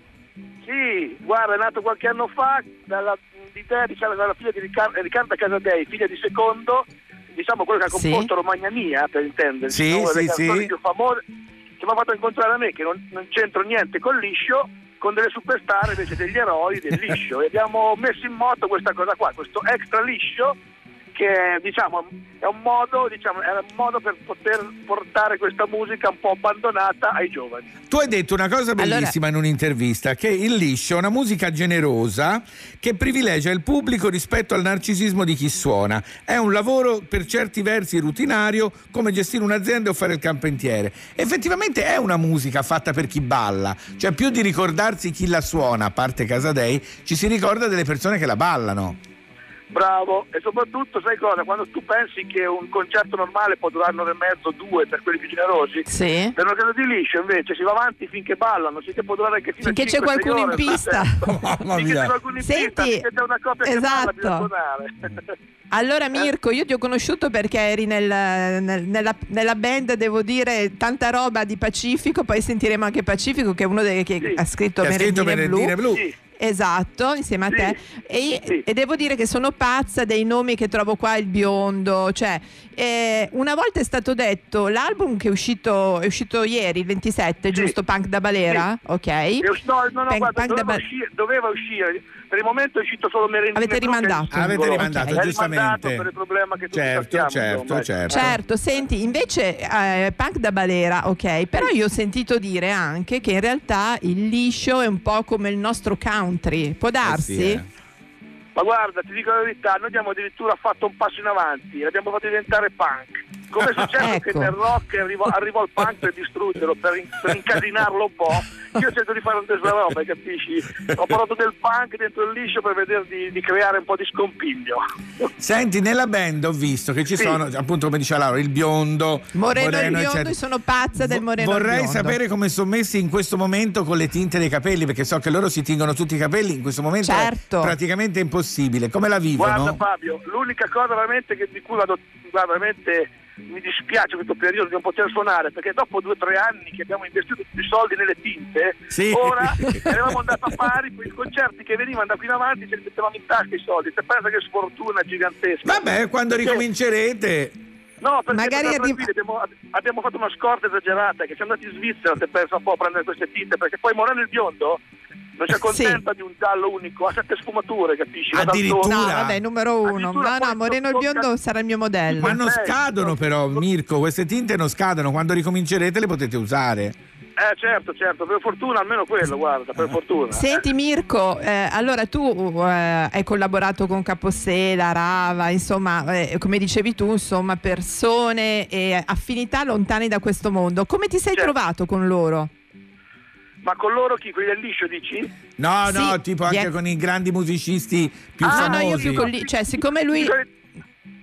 Sì, guarda, è nato qualche anno fa dalla, di te, diciamo, dalla figlia di Riccardo, Riccardo Casadei, figlia di Secondo, diciamo quello che ha composto sì. Romagna Mia, per intendersi, sì, no? Sì, le canzoni sì. più famose, che mi ha fatto incontrare a me, che non, non c'entro niente con Liscio, con delle superstar invece degli eroi del liscio. E abbiamo messo in moto questa cosa qua, questo Extra Liscio, che diciamo è un modo, diciamo, era un modo per poter portare questa musica un po' abbandonata ai giovani. Tu hai detto una cosa bellissima allora... in un'intervista, che il liscio è una musica generosa che privilegia il pubblico rispetto al narcisismo di chi suona. È un lavoro per certi versi rutinario, come gestire un'azienda o fare il campanelliere. Effettivamente è una musica fatta per chi balla, cioè più di ricordarsi chi la suona, a parte Casadei, ci si ricorda delle persone che la ballano. Bravo, e soprattutto sai cosa? Quando tu pensi che un concerto normale può durare un'ora e mezzo, due per quelli più generosi, sì. per una casa di liscio invece si va avanti finché ballano, finché può durare anche fino finché a c'è qualcuno in pista. Finché c'è qualcuno in Senti, pista, finché c'è una coppia esatto. che balla, bisogna suonare. Allora Mirko, io ti ho conosciuto perché eri nel, nel, nella, nella band, devo dire, tanta roba di Pacifico, poi sentiremo anche Pacifico, che è uno dei, che sì. ha scritto Merendine Blu. Blu. Sì. Esatto, insieme a sì. te. E, sì. e devo dire che sono pazza dei nomi che trovo qua, il biondo. Cioè, eh, una volta è stato detto, l'album che è uscito, è uscito ieri, il ventisette, sì. giusto? Punk da Balera? Sì. Ok. No, no, no, Punk, guarda, Punk doveva, ba- uscire, doveva uscire. Per il momento è uscito solo Merendine. Avete rimandato. Blu, Avete rimandato, okay. giustamente. Per il problema che certo, sappiamo, certo, insomma, certo. Certo, senti, invece eh, Punk da Balera, ok, però io ho sentito dire anche che in realtà il liscio è un po' come il nostro country, può darsi? Eh sì, eh. Ma guarda, ti dico la verità, noi abbiamo addirittura fatto un passo in avanti, l'abbiamo fatto diventare punk. Come è successo ecco. che nel rock arrivò, arrivò il punk per distruggerlo, per, per incasinarlo un po'. Io cerco di fare un roba, capisci? Ho parlato del punk dentro il liscio per vedere di, di creare un po' di scompiglio. Senti, nella band ho visto che ci sì. sono, appunto come diceva Laura, il biondo, Moreno, Moreno il biondo, eccetera. Io sono pazza del Moreno. Vorrei sapere come sono messi in questo momento con le tinte dei capelli, perché so che loro si tingono tutti i capelli, in questo momento certo. è praticamente impossibile. Come la vivono? Guarda Fabio, l'unica cosa veramente che di cui vado, guarda, veramente mi dispiace questo periodo di non poter suonare, perché dopo due o tre anni che abbiamo investito tutti i soldi nelle tinte sì. ora eravamo andati a pari con i concerti che venivano da qui in avanti, ce li mettevamo in tasca i soldi. Te pensa che sfortuna gigantesca. Vabbè, quando perché... ricomincerete no, perché magari arriva... abbiamo, abbiamo fatto una scorta esagerata, che siamo andati in Svizzera, te pensa un po', a prendere queste tinte, perché poi Moreno il biondo non si accontenta sì. di un giallo unico, ha sette sfumature, capisci? Addirittura? No, vabbè, numero uno. No, no, Moreno il biondo sarà il mio modello. Ma non scadano però, Mirko, queste tinte non scadano, quando ricomincerete le potete usare. Eh certo, certo, per fortuna almeno quello, guarda, per fortuna. Senti Mirko, eh, allora tu eh, hai collaborato con Capossela, Rava, insomma, eh, come dicevi tu, insomma, persone e affinità lontane da questo mondo. Come ti sei certo. trovato con loro? Ma con loro chi? Quelli del liscio dici? No, sì, no, tipo anche yeah. con i grandi musicisti più ah, famosi. No, io più con li- cioè siccome lui...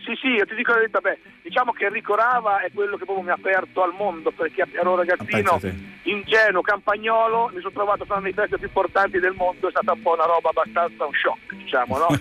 Sì, sì, io ti dico la verità, beh, diciamo che Enrico Rava è quello che proprio mi ha aperto al mondo, perché ero un ragazzino ah, ingenuo, campagnolo, mi sono trovato fra le feste più importanti del mondo, è stata un po' una roba abbastanza un shock, diciamo, no?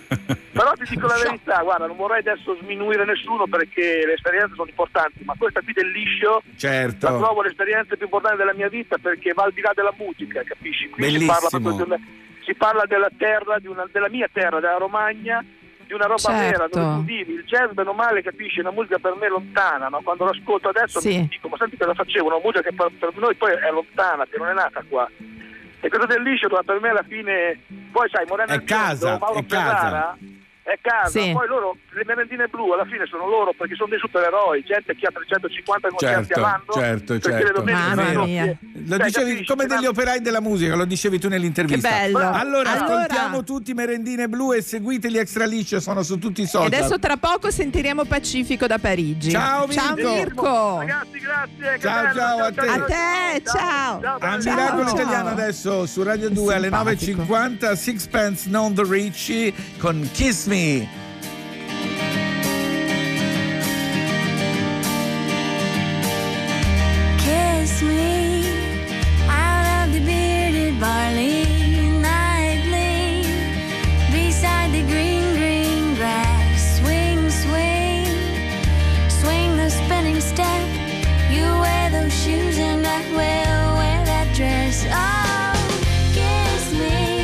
Però ti dico la verità, guarda, non vorrei adesso sminuire nessuno, perché le esperienze sono importanti, ma questa qui del liscio certo. la trovo l'esperienza più importante della mia vita, perché va al di là della musica, capisci? Qui si parla, proprio della, si parla della terra, di una, della mia terra, della Romagna, di una roba certo. vera, dove tu vivi. Il jazz bene o male, capisci, è una musica per me lontana, no? Quando l'ascolto adesso sì. mi dico, ma senti cosa facevo, una musica che per, per noi poi è lontana, che non è nata qua. E e quello del Liscio per me alla fine, poi sai, Morena è casa, Mauro è Ferrara, casa. È casa, sì. Poi loro, le merendine blu alla fine sono loro, perché sono dei supereroi, gente che ha trecentocinquanta concerti all'anno, certo, certo, mamma mia. Lo dicevi come degli operai della musica, lo dicevi tu nell'intervista. Che bello. Allora, allora ascoltiamo tutti merendine blu e seguiteli Extraliscio, sono su tutti i social. E adesso tra poco sentiremo Pacifico da Parigi. Ciao Mirko, ciao, Mirko. Ragazzi, grazie. Ciao, ciao a te. A te, ciao. ciao. A Miracolo Italiano adesso su Radio due alle nove e cinquanta, Sixpence Non The Ricci con Kiss Me. Kiss me out of the bearded barley, nightly beside the green, green grass. Swing, swing, swing the spinning step. You wear those shoes and I will wear that dress. Oh. Kiss me.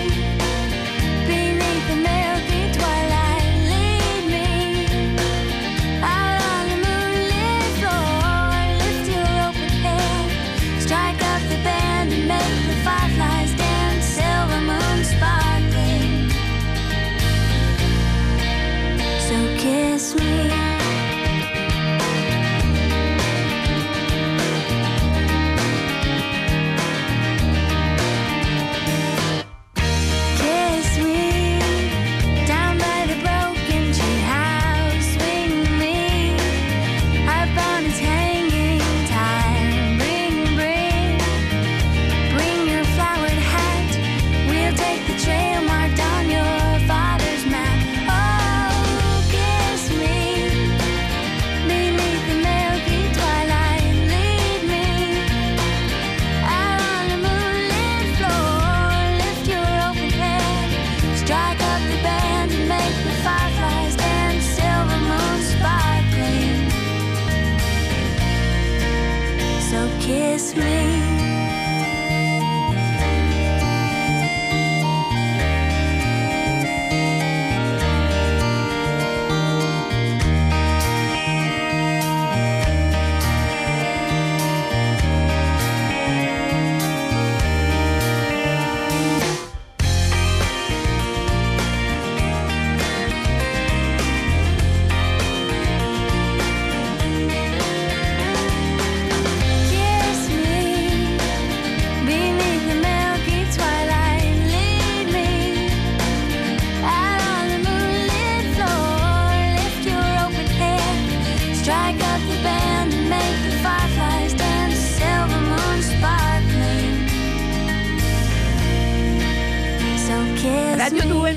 Kiss me.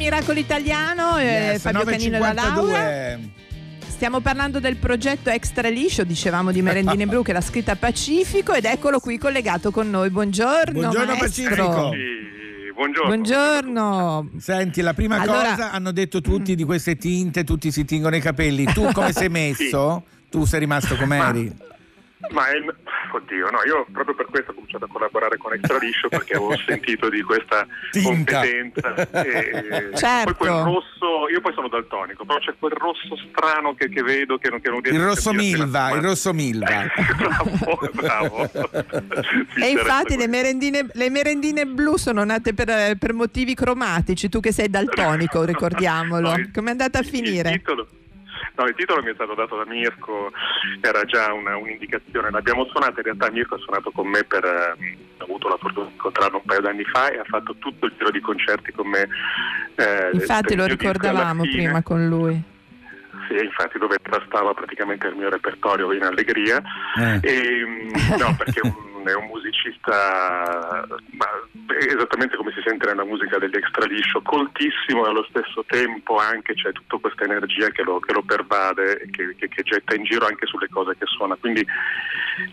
Miracolo Italiano, yes, eh, Fabio Canino e la Laura. Stiamo parlando del progetto Extraliscio, dicevamo di Merendine Blu, che l'ha scritta Pacifico, ed eccolo qui collegato con noi. Buongiorno, buongiorno Pacifico. Buongiorno. Buongiorno. Senti, la prima allora, cosa hanno detto tutti di queste tinte, tutti si tingono i capelli. Tu come sei messo? Sì. Tu sei rimasto come eri? Ma il, oddio, no, io proprio per questo ho cominciato a collaborare con Extraliscio, perché avevo sentito di questa tinta, competenza e certo. Poi quel rosso, io poi sono daltonico, però c'è quel rosso strano che, che vedo che non, che non il rosso milva, il rosso milva. Bravo, bravo. E infatti le merendine, le merendine blu sono nate per, per motivi cromatici, tu che sei daltonico, ricordiamolo. No, come è andata a finire? Il titolo No, il titolo mi è stato dato da Mirko, era già una, un'indicazione, l'abbiamo suonata, in realtà Mirko ha suonato con me per, ho avuto la fortuna di incontrarlo un paio d'anni fa e ha fatto tutto il giro di concerti con me. Eh, Infatti lo ricordavamo prima con lui. Sì, infatti dove trastava praticamente il mio repertorio in allegria, eh. e, no, perché un, è un musicista, ma, esattamente come si sente nella musica degli Extraliscio, coltissimo e allo stesso tempo anche c'è tutta questa energia che lo, che lo pervade e che, che, che getta in giro anche sulle cose che suona, quindi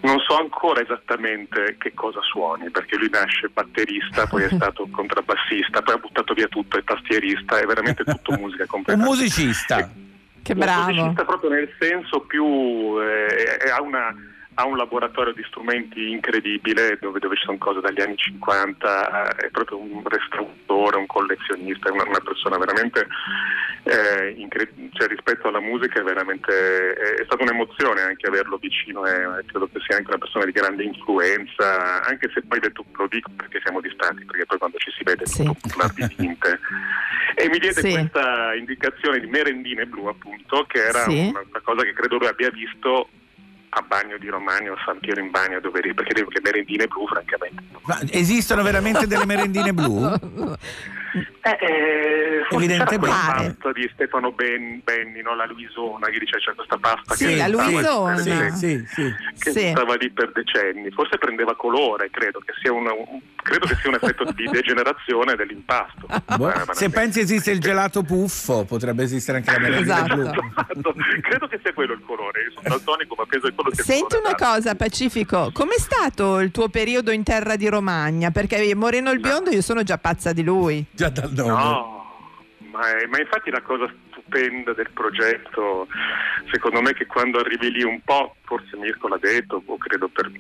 non so ancora esattamente che cosa suoni, perché lui nasce batterista, poi è stato contrabbassista, poi ha buttato via tutto, è tastierista, è veramente tutto musica completa. Un musicista. E, che bravo, musicista proprio nel senso più, eh, ha una ha un laboratorio di strumenti incredibile dove, dove ci sono cose dagli anni cinquanta, è proprio un restauratore, un collezionista, è una, una persona veramente eh, incredibile, cioè, rispetto alla musica è veramente è, è stata un'emozione anche averlo vicino e eh, credo che sia anche una persona di grande influenza, anche se poi detto, lo dico perché siamo distanti, perché poi quando ci si vede sì. tutto popolare di tinte. E mi diede sì. questa indicazione di Merendine Blu, appunto, che era sì. una, una cosa che credo lui abbia visto a Bagno di Romagna o a San Piero in Bagno, dove, perché devo che merendine blu, francamente. Ma esistono veramente delle merendine blu? Eh, eh, evidentemente la pasta di Stefano ben, Benni, no? La Luisona, che dice c'è questa pasta sì, che la Luisona stava, sì, sì, sì. che sì. stava lì per decenni, forse prendeva colore, credo che sia una, un credo che sia un effetto di degenerazione dell'impasto. Boh. Eh, se pensi esiste il gelato puffo, potrebbe esistere anche la merendina esatto. blu. Credo che sia quello il colore. Io sono daltonico, ma penso che quello sia. Senti una darmi. cosa, Pacifico, com'è stato il tuo periodo in terra di Romagna? Perché Moreno il Biondo io sono già pazza di lui. Già dal nome. No, ma, è, ma infatti la cosa stupenda del progetto, secondo me, che quando arrivi lì un po', forse Mirko l'ha detto, o credo per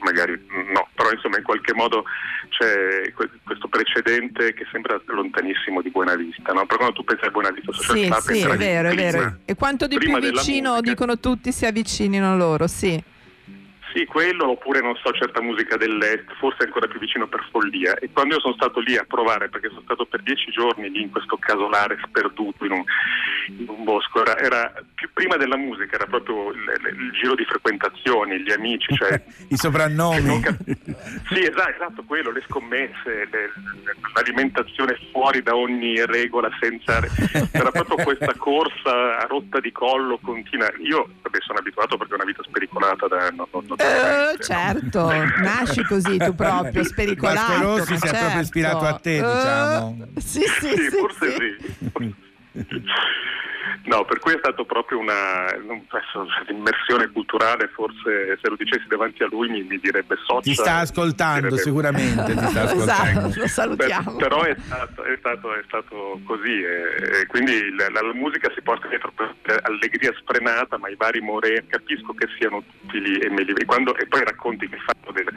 magari no, però insomma in qualche modo c'è questo precedente che sembra lontanissimo di Buonavista, no? Però quando tu pensi a Buonavista Social sì, Club sì, è vero, è vero. E quanto di più vicino dicono tutti si avvicinino loro, sì. Sì, quello, oppure non so, certa musica dell'est, forse ancora più vicino per follia. E quando io sono stato lì a provare, perché sono stato per dieci giorni lì in questo casolare sperduto in un, in un bosco, era, era più prima della musica, era proprio il, il giro di frequentazioni, gli amici, cioè i soprannomi. Cap- sì, esatto, esatto, quello, le scommesse, le, l'alimentazione fuori da ogni regola, senza era proprio questa corsa a rotta di collo continua. Io vabbè, sono abituato perché è una vita spericolata da no, no, Uh, certo, nasci così tu proprio spericolato. Mascherossi ma si certo. è proprio ispirato a te, uh, diciamo. Sì, sì, sì, sì, forse sì. sì. No, per cui è stato proprio una immersione culturale, forse se lo dicessi davanti a lui mi, mi direbbe socia. Ti sta ascoltando direbbe... sicuramente, ti sta ascoltando. Esatto, lo salutiamo. Beh, però è stato, è stato, è stato così e, e quindi la, la musica si porta dietro per allegria sfrenata, ma i vari Morè, capisco che siano tutti lì e, me li, e, quando, e poi racconti che fanno delle...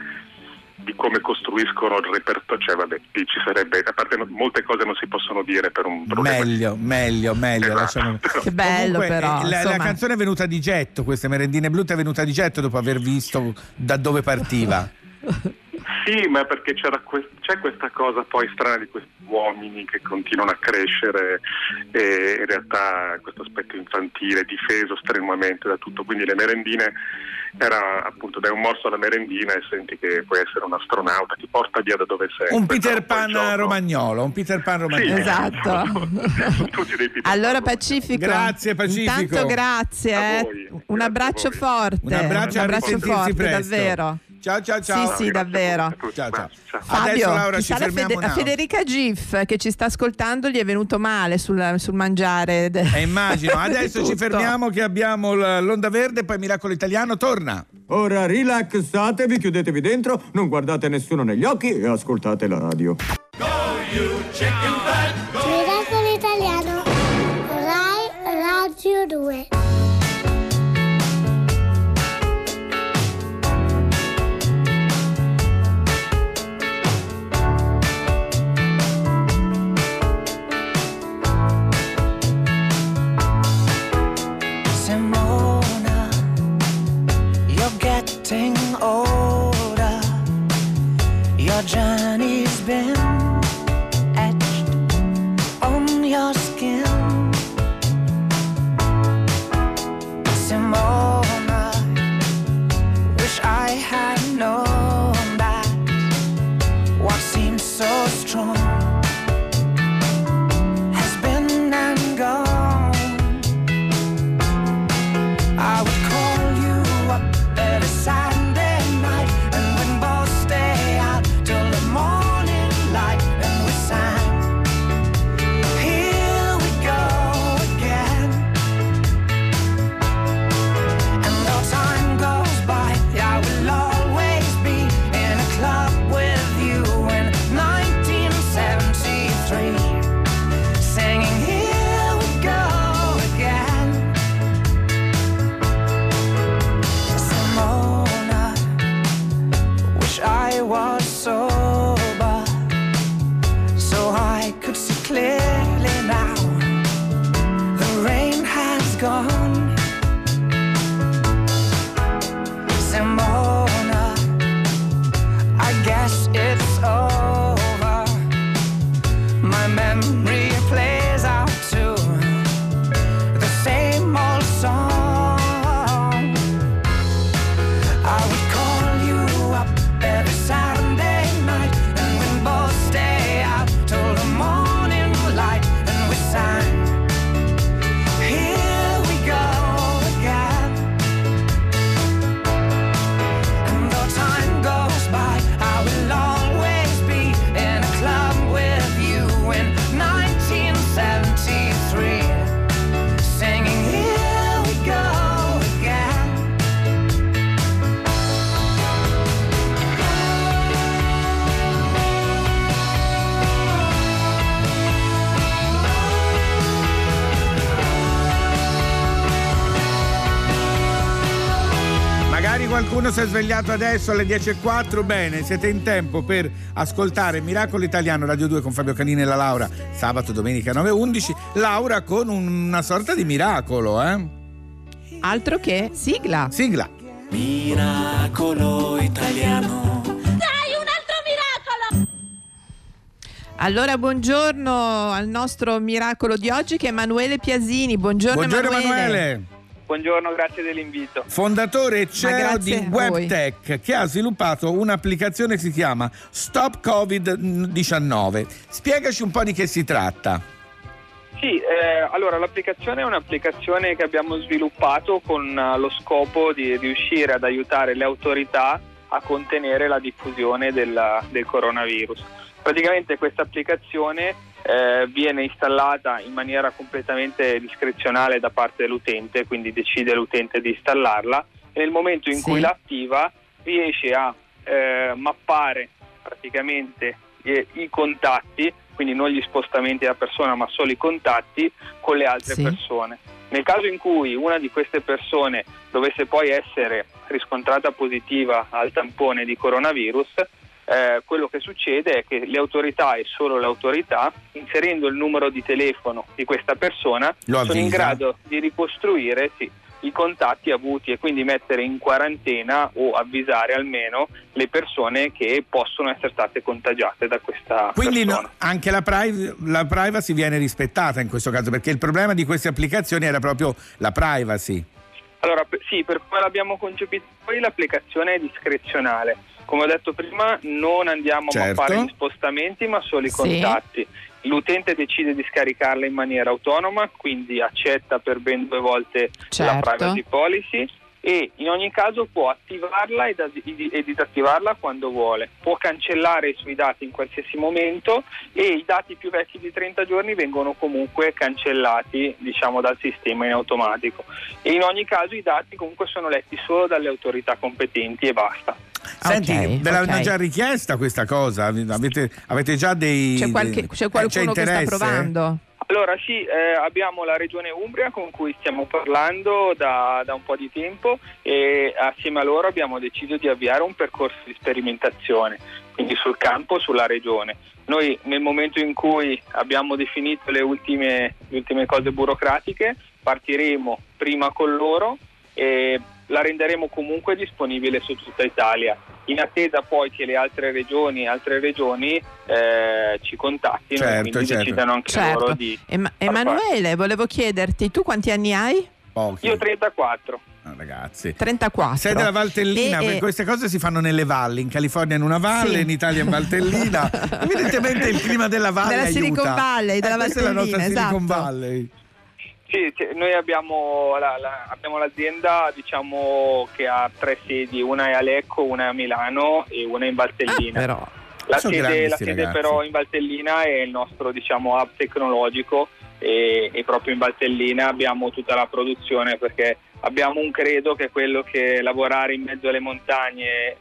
di come costruiscono il repertorio, cioè vabbè, ci sarebbe, a parte no, molte cose non si possono dire per un problema. Meglio, meglio, meglio. Eh, lasciamo... Che bello. Comunque, però. La, la canzone è venuta di getto, queste merendine blu, è venuta di getto dopo aver visto da dove partiva. Sì, ma perché c'era que- c'è questa cosa poi strana di questi uomini che continuano a crescere e in realtà questo aspetto infantile difeso strenuamente da tutto, quindi le merendine era appunto dai un morso alla merendina e senti che puoi essere un astronauta, ti porta via da dove sei. Un Peter Pan romagnolo, un Peter Pan romagnolo. Sì, esatto. Tutti dei Peter allora Pacifico. Grazie Pacifico. Intanto grazie, eh. voi, un grazie abbraccio forte. Un abbraccio, un abbraccio forte, presto. Davvero. Ciao ciao ciao. Sì sì, davvero. Ciao, ciao. Ciao. Fabio, Laura, ci Fede- a Federica Giff che ci sta ascoltando gli è venuto male sul, sul mangiare de- eh, immagino. Adesso ci fermiamo che abbiamo l'onda verde, poi Miracolo Italiano torna. Ora rilassatevi, chiudetevi dentro, non guardate nessuno negli occhi e ascoltate la radio. Go you chicken fat, go. Miracolo Italiano RAI Radio due. Older, your journey's been etched on your skin. Simona, wish I had known that what seemed so strong has been and gone. I would call you up every Saturday night, and when balls stay out till the morning light. qualcuno si è svegliato adesso alle dieci e quattro, bene, siete in tempo per ascoltare Miracolo Italiano Radio due con Fabio Canino e la Laura, sabato, domenica nove undici. Laura con una sorta di miracolo, eh? Altro che sigla. Sigla. Miracolo Italiano. Allora, buongiorno al nostro miracolo di oggi che è Emanuele Piasini. Buongiorno, buongiorno Emanuele. Emanuele. Buongiorno, grazie dell'invito. Fondatore e C E O di WebTech, che ha sviluppato un'applicazione che si chiama Stop covid diciannove. Spiegaci un po' di che si tratta. Sì, eh, allora l'applicazione è un'applicazione che abbiamo sviluppato con lo scopo di riuscire ad aiutare le autorità a contenere la diffusione della, del coronavirus. Praticamente questa applicazione eh, viene installata in maniera completamente discrezionale da parte dell'utente, quindi decide l'utente di installarla e nel momento in sì. cui la attiva riesce a eh, mappare praticamente eh, i contatti, quindi non gli spostamenti della persona ma solo i contatti con le altre sì. persone. Nel caso in cui una di queste persone dovesse poi essere riscontrata positiva al tampone di coronavirus, Eh, quello che succede è che le autorità e solo le autorità, inserendo il numero di telefono di questa persona, sono in grado di ricostruire sì, i contatti avuti e quindi mettere in quarantena o avvisare almeno le persone che possono essere state contagiate da questa quindi persona. No, anche la, priv- la privacy viene rispettata in questo caso, perché il problema di queste applicazioni era proprio la privacy. Allora sì, per come l'abbiamo concepita poi l'applicazione è discrezionale. Come ho detto prima, non andiamo certo. a fare gli spostamenti ma solo i contatti. Sì. L'utente decide di scaricarla in maniera autonoma, quindi accetta per ben due volte certo. la privacy policy e in ogni caso può attivarla e, da- e disattivarla quando vuole. Può cancellare i suoi dati in qualsiasi momento e i dati più vecchi di trenta giorni vengono comunque cancellati, diciamo, dal sistema in automatico. E in ogni caso i dati comunque sono letti solo dalle autorità competenti e basta. Senti, okay, ve l'hanno okay. già richiesta questa cosa? Avete, avete già dei... C'è, qualche, c'è qualcuno eh, c'è che sta provando? Allora sì, eh, abbiamo la regione Umbria con cui stiamo parlando da, da un po' di tempo e assieme a loro abbiamo deciso di avviare un percorso di sperimentazione, quindi sul campo, sulla regione. Noi nel momento in cui abbiamo definito le ultime, le ultime cose burocratiche partiremo prima con loro e la renderemo comunque disponibile su tutta Italia, in attesa poi che le altre regioni altre regioni eh, ci contattino certo, e quindi certo. decidano anche certo. loro di Ema- Emanuele, volevo chiederti, tu quanti anni hai? Okay. Io trentaquattro. Ah, ragazzi, trentaquattro. Sei della Valtellina, e, e... queste cose si fanno nelle valli, in California in una valle, sì. in Italia in Valtellina. Evidentemente il clima della valle della aiuta. Silicon Valley, della eh, Valtellina, questa è la nostra esatto. Silicon Valley. Sì, noi abbiamo, la, la, abbiamo l'azienda, diciamo, che ha tre sedi, una è a Lecco, una è a Milano e una è in Valtellina. Ah, però. La sede, la sede però in Valtellina è il nostro, diciamo, hub tecnologico e, e proprio in Valtellina abbiamo tutta la produzione, perché abbiamo un credo che è quello che lavorare in mezzo alle montagne eh,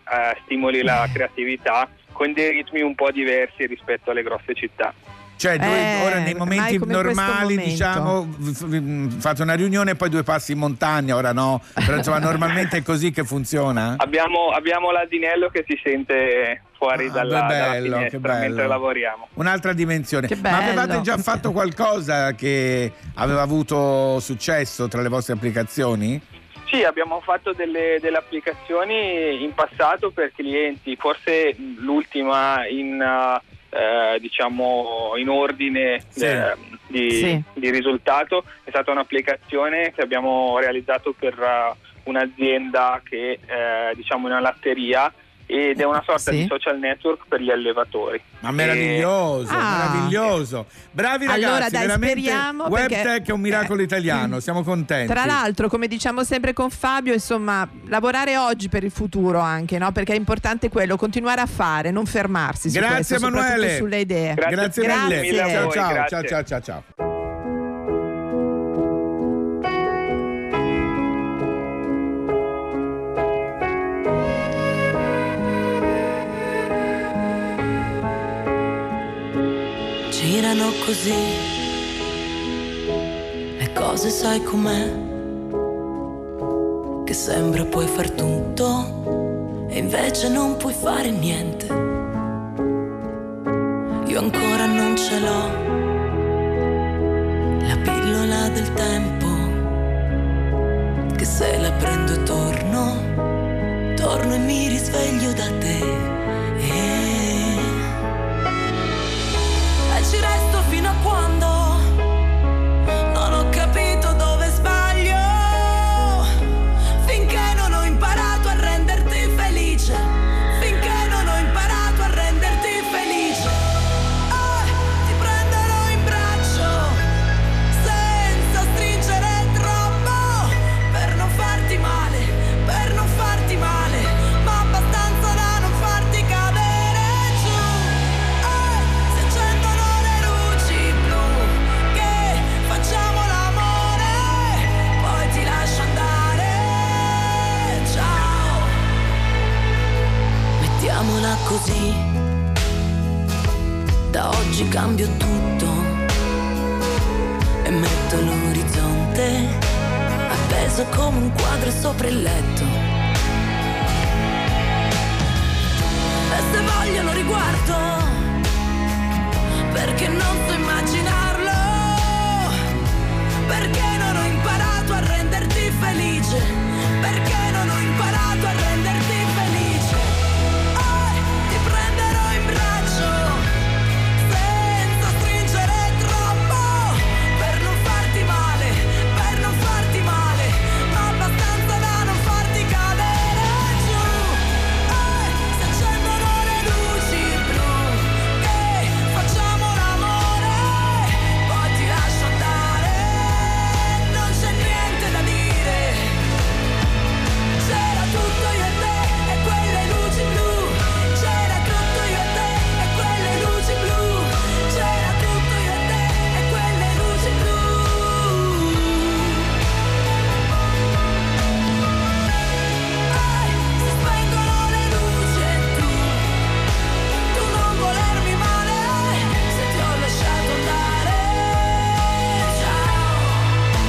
stimoli la creatività con dei ritmi un po' diversi rispetto alle grosse città. Cioè due, eh, ora nei momenti normali momento. diciamo f- fate una riunione e poi due passi in montagna, ora no, però insomma normalmente è così che funziona. Abbiamo, abbiamo l'Adinello che si sente fuori ah, dalla, bello, dalla finestra mentre lavoriamo. Un'altra dimensione. Ma avevate già fatto qualcosa che aveva avuto successo tra le vostre applicazioni? Sì, abbiamo fatto delle, delle applicazioni in passato per clienti, forse l'ultima in... Uh, Eh, diciamo in ordine sì. eh, di, sì. di risultato è stata un'applicazione che abbiamo realizzato per uh, un'azienda che eh, diciamo è una latteria ed è una sorta sì. di social network per gli allevatori. Ma meraviglioso, e... ah. meraviglioso. Bravi ragazzi, allora, dai, veramente speriamo, WebTech perché... è un miracolo eh. italiano, siamo contenti. Tra l'altro, come diciamo sempre con Fabio, insomma, lavorare oggi per il futuro anche, no? Perché è importante quello, continuare a fare, non fermarsi su Grazie questo, Emanuele. Sulle idee. Grazie, grazie, grazie mille. Grazie. Ciao, ciao, grazie. ciao, ciao, ciao, ciao. Girano così le cose, sai com'è, che sembra puoi far tutto e invece non puoi fare niente. Io ancora non ce l'ho, la pillola del tempo, che se la prendo e torno, torno e mi risveglio da te. E... e ci resto fino a quando non ho capito dove sbaglio, finché non ho imparato a renderti felice, finché non ho imparato a renderti felice. Ah, ti prenderò in braccio senza stringere troppo, per non farti male, per non farti male, ma abbastanza da non farti cadere giù. Ah, si accendono le luci blu che facciamo l'amore, poi ti lascio andare, ciao. Mettiamola così, da oggi cambio tutto e metto l'orizzonte appeso come un quadro sopra il letto. E se voglio lo riguardo, perché non so immaginarlo, perché non ho imparato a renderti felice, perché non ho imparato a renderti felice. Ah, ti prenderò in braccio senza stringere troppo, per non farti male, per non farti male, ma abbastanza da non farti cadere giù. Ah, si accendono le luci blu che facciamo l'amore, poi ti lascio andare, non c'è niente da dire. C'era tutto io e te e quelle luci blu, c'era tutto io e te e quelle luci blu, c'era tutto io e te e quelle luci blu. Ah, si spengono le luci e tu, tu non volermi male, se ti ho lasciato andare, ciao, ciao.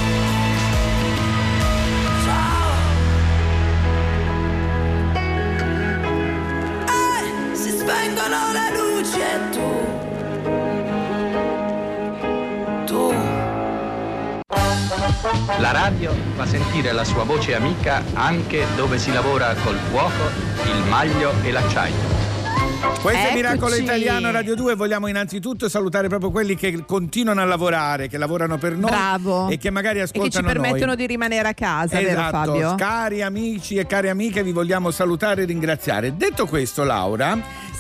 Ah, si spengono le luci e tu, tu. La radio fa sentire la sua voce amica anche dove si lavora col fuoco, il maglio e l'acciaio. Questo è Miracolo Eccoci. Italiano Radio due. Vogliamo innanzitutto salutare proprio quelli che continuano a lavorare, che lavorano per noi, Bravo. E che magari ascoltano noi. E che ci permettono noi. Di rimanere a casa, esatto. Vero Fabio? Cari amici e cari amiche, vi vogliamo salutare e ringraziare. Detto questo, Laura,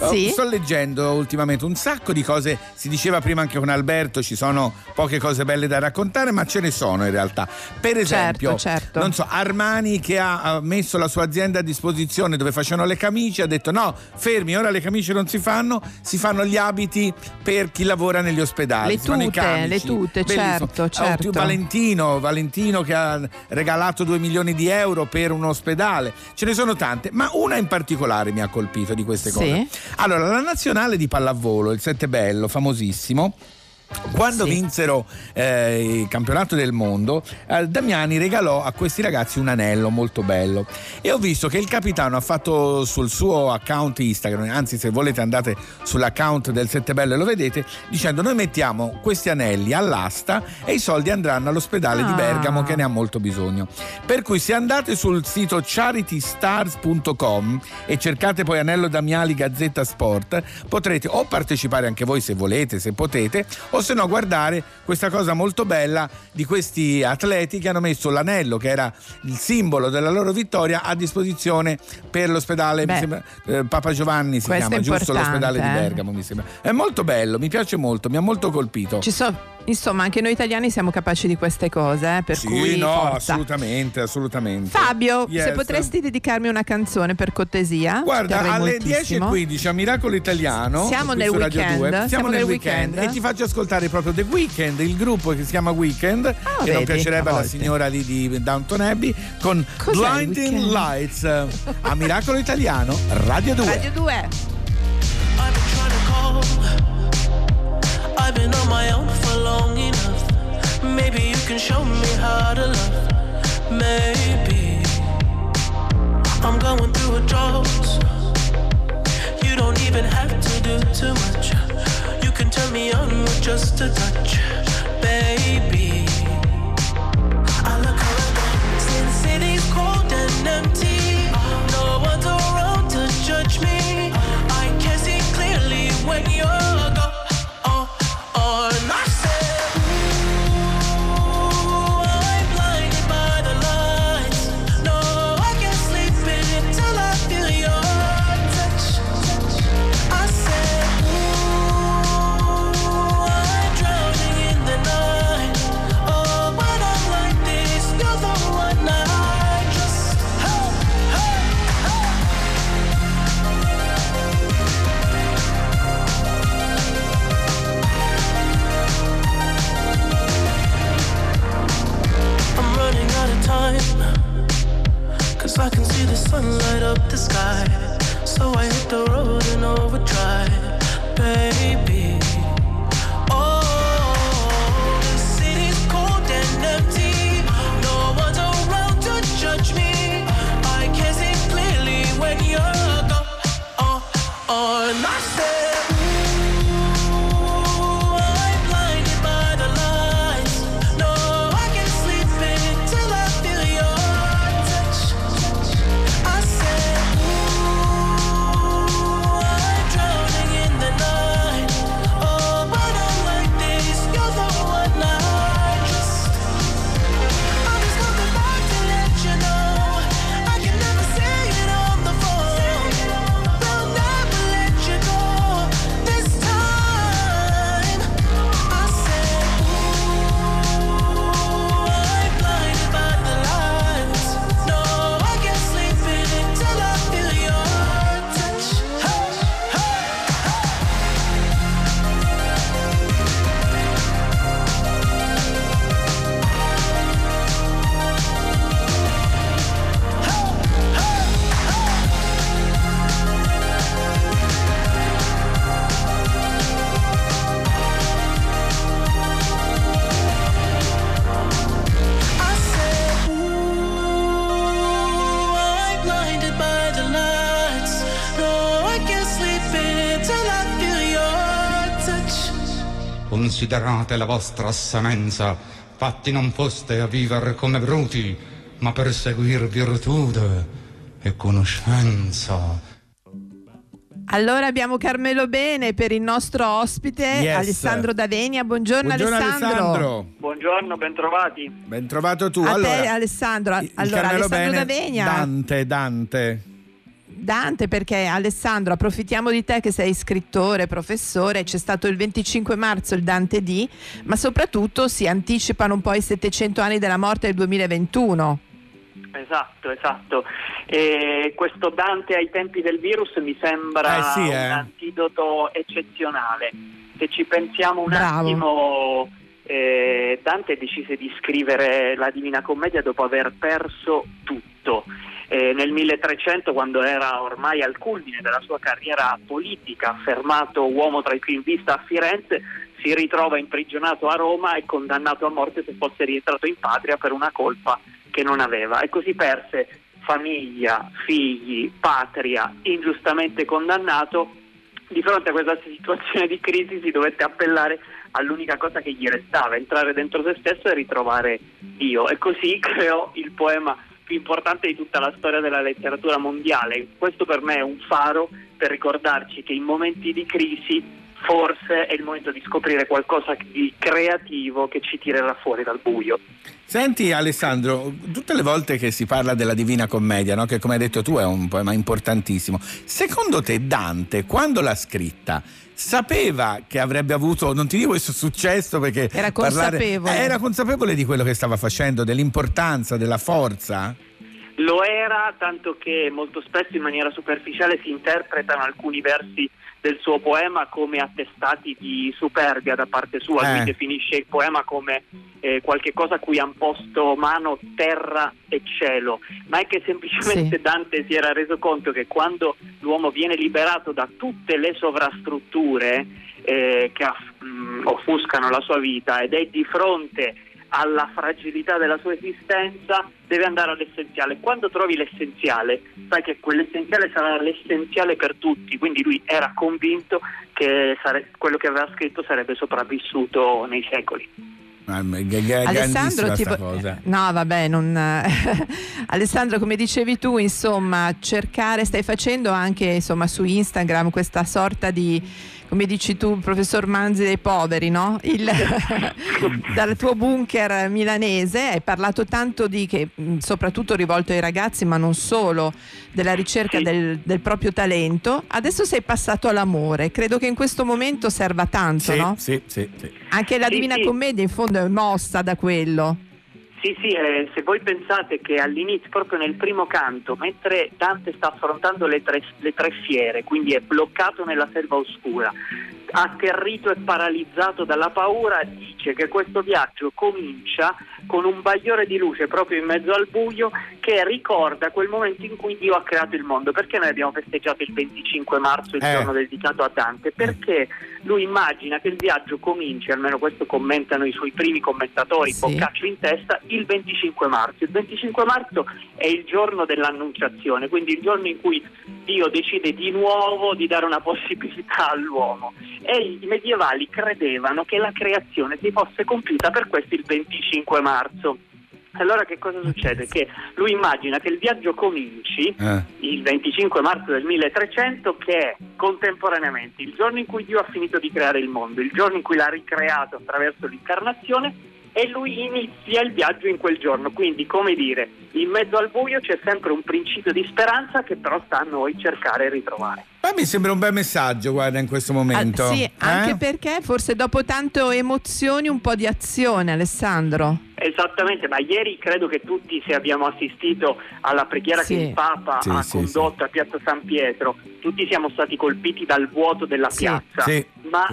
sì? eh, sto leggendo ultimamente un sacco di cose, si diceva prima anche con Alberto, ci sono poche cose belle da raccontare, ma ce ne sono in realtà. Per esempio, certo, certo. non so, Armani, che ha messo la sua azienda a disposizione dove facevano le camicie, ha detto no, fermi, ora le camicie non si fanno, si fanno gli abiti per chi lavora negli ospedali, le tute, camici, le tute, certo, certo. Valentino, Valentino che ha regalato due milioni di euro per un ospedale, ce ne sono tante, ma una in particolare mi ha colpito di queste cose. Sì. Allora, la nazionale di pallavolo, il Settebello, famosissimo, quando sì. vinsero eh, il campionato del mondo, eh, Damiani regalò a questi ragazzi un anello molto bello, e ho visto che il capitano ha fatto sul suo account Instagram, anzi se volete andate sull'account del Settebello e lo vedete, dicendo noi mettiamo questi anelli all'asta e i soldi andranno all'ospedale ah. di Bergamo che ne ha molto bisogno. Per cui se andate sul sito charity stars punto com e cercate poi Anello Damiani Gazzetta Sport, potrete o partecipare anche voi se volete, se potete, o se no guardare questa cosa molto bella di questi atleti che hanno messo l'anello, che era il simbolo della loro vittoria, a disposizione per l'ospedale. Beh, mi sembra, eh, Papa Giovanni si chiama, giusto, l'ospedale eh? di Bergamo, mi sembra. È molto bello, mi piace molto, mi ha molto colpito. Ci sono, insomma, anche noi italiani siamo capaci di queste cose, eh, per sì, cui no, forza. assolutamente, assolutamente. Fabio, yes. se potresti dedicarmi una canzone per cortesia? Guarda, alle dieci e quindici a Miracolo Italiano siamo nel weekend, siamo, siamo nel, nel weekend, weekend e ti faccio ascoltare proprio The Weeknd, il gruppo che si chiama Weeknd, ah, che vedi, non piacerebbe alla signora lì di Downton Abbey, con Cos'è Blinding Lights a Miracolo Italiano Radio due. Radio due. I've been trying to call, I've been on my own for long enough, maybe you can show me how to love, maybe I'm going through a drought. too much. You can turn me on with just a touch, baby. I look around, since the city's cold and empty, no one's around to judge me. I can see clearly when you're I can see the sun light up the sky, so I hit the road and overdrive, baby. Oh, the city's cold and empty, no one's around to judge me. I can see clearly when you're gone, on my side. Considerate la vostra assenenza, fatti non foste a viver come bruti, ma per seguir virtude e conoscenza. Allora abbiamo Carmelo Bene per il nostro ospite, yes. Alessandro D'Avenia. Buongiorno, Buongiorno Alessandro. Alessandro. Buongiorno, bentrovati. Bentrovato tu. A allora, te, Alessandro. Allora, Carmelo Alessandro Bene, D'Avenia. Dante, Dante. Dante, perché Alessandro, approfittiamo di te che sei scrittore, professore, c'è stato il venticinque marzo il Dante D, ma soprattutto si anticipano un po' i settecento anni della morte del duemilaventuno. Esatto, esatto. E questo Dante ai tempi del virus mi sembra eh sì, eh. un antidoto eccezionale. Se ci pensiamo un Bravo. attimo, eh, Dante decise di scrivere la Divina Commedia dopo aver perso tutto. Eh, nel milletrecento, quando era ormai al culmine della sua carriera politica, affermato uomo tra i più in vista a Firenze, si ritrova imprigionato a Roma e condannato a morte se fosse rientrato in patria per una colpa che non aveva, e così perse famiglia, figli, patria, ingiustamente condannato. Di fronte a questa situazione di crisi si dovette appellare all'unica cosa che gli restava, entrare dentro se stesso e ritrovare Dio, e così creò il poema più importante di tutta la storia della letteratura mondiale. Questo per me è un faro per ricordarci che in momenti di crisi forse è il momento di scoprire qualcosa di creativo che ci tirerà fuori dal buio. Senti Alessandro, tutte le volte che si parla della Divina Commedia, no? Che come hai detto tu è un poema importantissimo, secondo te Dante quando l'ha scritta sapeva che avrebbe avuto, non ti dico questo successo perché era consapevole, parlare, era consapevole di quello che stava facendo, dell'importanza, della forza? Lo era, tanto che molto spesso in maniera superficiale si interpretano alcuni versi del suo poema come attestati di superbia da parte sua. eh. Lui definisce il poema come eh, qualche cosa a cui han posto mano terra e cielo, ma è che semplicemente sì. Dante si era reso conto che quando l'uomo viene liberato da tutte le sovrastrutture eh, che aff- mh, offuscano la sua vita ed è di fronte alla fragilità della sua esistenza, deve andare all'essenziale. Quando trovi l'essenziale, sai che quell'essenziale sarà l'essenziale per tutti, quindi lui era convinto che sare- quello che aveva scritto sarebbe sopravvissuto nei secoli. Alessandro, tipo, cosa. No, vabbè, non, Alessandro, come dicevi tu, insomma, cercare, stai facendo anche, insomma, su Instagram questa sorta di, come dici tu, professor Manzi dei poveri, no? Il, dal tuo bunker milanese hai parlato tanto di, che soprattutto rivolto ai ragazzi, ma non solo, della ricerca, sì, del, del proprio talento. Adesso sei passato all'amore, credo che in questo momento serva tanto, sì, no? Sì, sì, sì. Anche la sì, Divina sì. Commedia in fondo è mossa da quello. Sì, sì, eh, se voi pensate che all'inizio, proprio nel primo canto, mentre Dante sta affrontando le tre, le tre fiere, quindi è bloccato nella selva oscura, atterrito e paralizzato dalla paura, dice che questo viaggio comincia con un bagliore di luce proprio in mezzo al buio che ricorda quel momento in cui Dio ha creato il mondo. Perché noi abbiamo festeggiato il venticinque marzo, il eh. giorno dedicato a Dante? Perché lui immagina che il viaggio cominci, almeno questo commentano i suoi primi commentatori, sì, Boccaccio in testa, il venticinque marzo. Il venticinque marzo è il giorno dell'annunciazione, quindi il giorno in cui Dio decide di nuovo di dare una possibilità all'uomo, e i medievali credevano che la creazione si fosse compiuta per questo il venticinque marzo. Allora che cosa succede? Che lui immagina che il viaggio cominci eh. il venticinque marzo del milletrecento, che è contemporaneamente il giorno in cui Dio ha finito di creare il mondo, il giorno in cui l'ha ricreato attraverso l'incarnazione, e lui inizia il viaggio in quel giorno. Quindi, come dire, in mezzo al buio c'è sempre un principio di speranza che però sta a noi cercare e ritrovare. Ma mi sembra un bel messaggio, guarda, in questo momento. Ah, sì, eh? Anche perché forse dopo tanto emozioni un po' di azione, Alessandro. Esattamente, ma ieri credo che tutti, se abbiamo assistito alla preghiera, sì, che il Papa sì, ha sì, condotto sì. a Piazza San Pietro, tutti siamo stati colpiti dal vuoto della sì, piazza. Sì. Ma...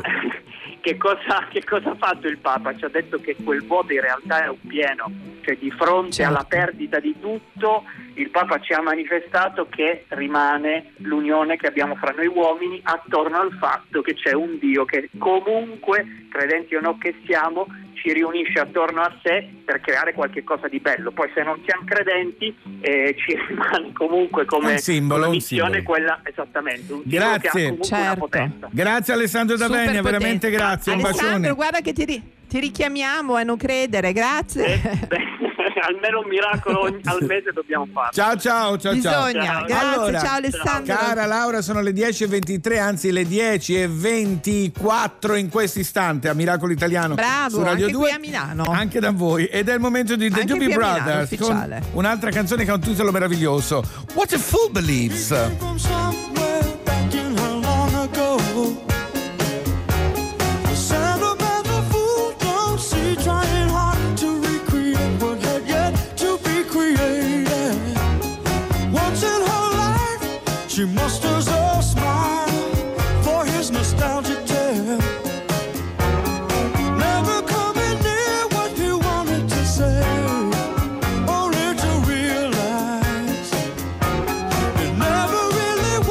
Che cosa, che cosa ha fatto il Papa? Ci ha detto che quel vuoto in realtà è un pieno, cioè di fronte certo. alla perdita di tutto, il Papa ci ha manifestato che rimane l'unione che abbiamo fra noi uomini attorno al fatto che c'è un Dio che comunque, credenti o no che siamo, ci riunisce attorno a sé per creare qualche cosa di bello. Poi se non siamo credenti eh, ci rimane comunque come un simbolo, una missione, un quella esattamente un grazie. Che ha comunque certo. una potenza. Grazie Alessandro D'Avenia, veramente grazie, un bacione. Alessandro, guarda che ti, ri- ti richiamiamo a non credere, grazie. Eh, beh. Almeno un miracolo al mese dobbiamo fare. Ciao ciao ciao ciao. Bisogna. Ciao. Grazie, allora, ciao Alessandro. Cara Laura, sono le dieci e ventitré, anzi le dieci e ventiquattro in questo istante a Miracolo Italiano. Bravo, su Radio anche due, qui a Milano. Anche da voi. Ed è il momento di The anche Doobie Brothers Milano, con un'altra canzone che ha un titolo meraviglioso. What a Fool Believes. She musters a smile for his nostalgic tale, never coming near what he wanted to say, only to realize it never really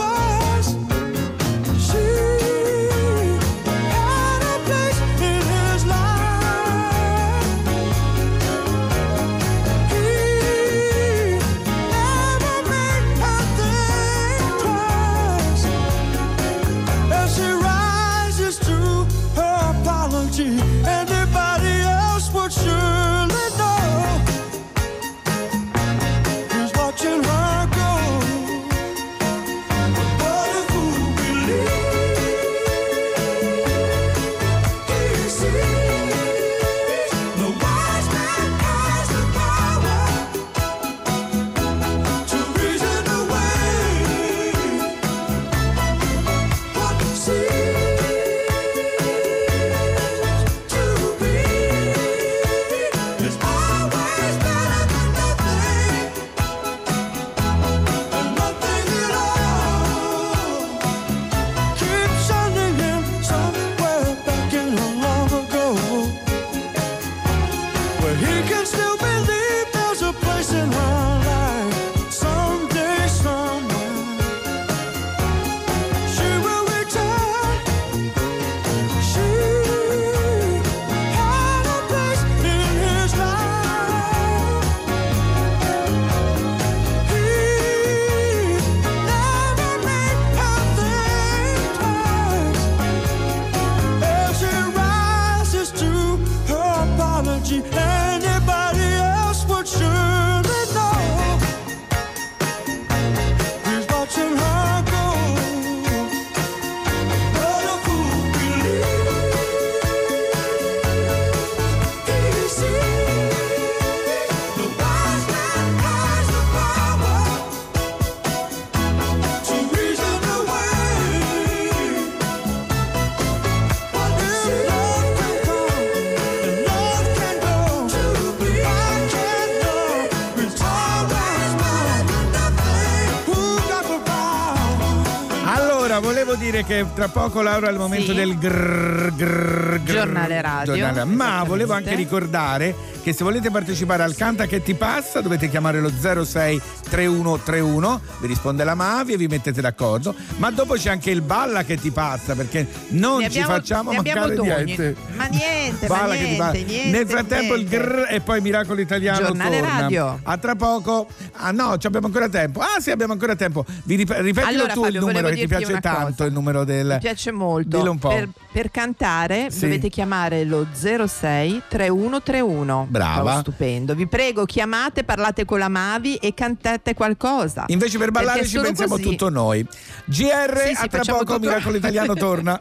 Devo dire che tra poco, Laura, è il momento sì. del grrr, grrr, grrr, giornale radio. Giornale. Ma volevo anche ricordare che se volete partecipare al Canta che ti passa dovete chiamare lo zero sei trentuno trentuno, vi risponde la Mavi e vi mettete d'accordo. Ma dopo c'è anche il Balla che ti passa, perché non ne ci abbiamo, facciamo mancare niente. Ma niente, Balla ma niente, che ti passa. Niente, nel frattempo niente. Il grrr e poi Miracolo Italiano giornale torna. Radio. A tra poco. Ah no, ci abbiamo ancora tempo. Ah sì, abbiamo ancora tempo. Vi rip- ripetilo allora, tu Fabio, il numero che ti piace tanto, cosa. Il numero del mi piace molto. Dillo un po'. Per, per cantare sì. dovete chiamare lo zero sei trentuno trentuno. Brava. Oh, stupendo. Vi prego, chiamate, parlate con la Mavi e cantate qualcosa. Invece per ballare ci pensiamo così. Tutto noi. G R sì, sì, a tra poco tutto. Miracolo Italiano torna.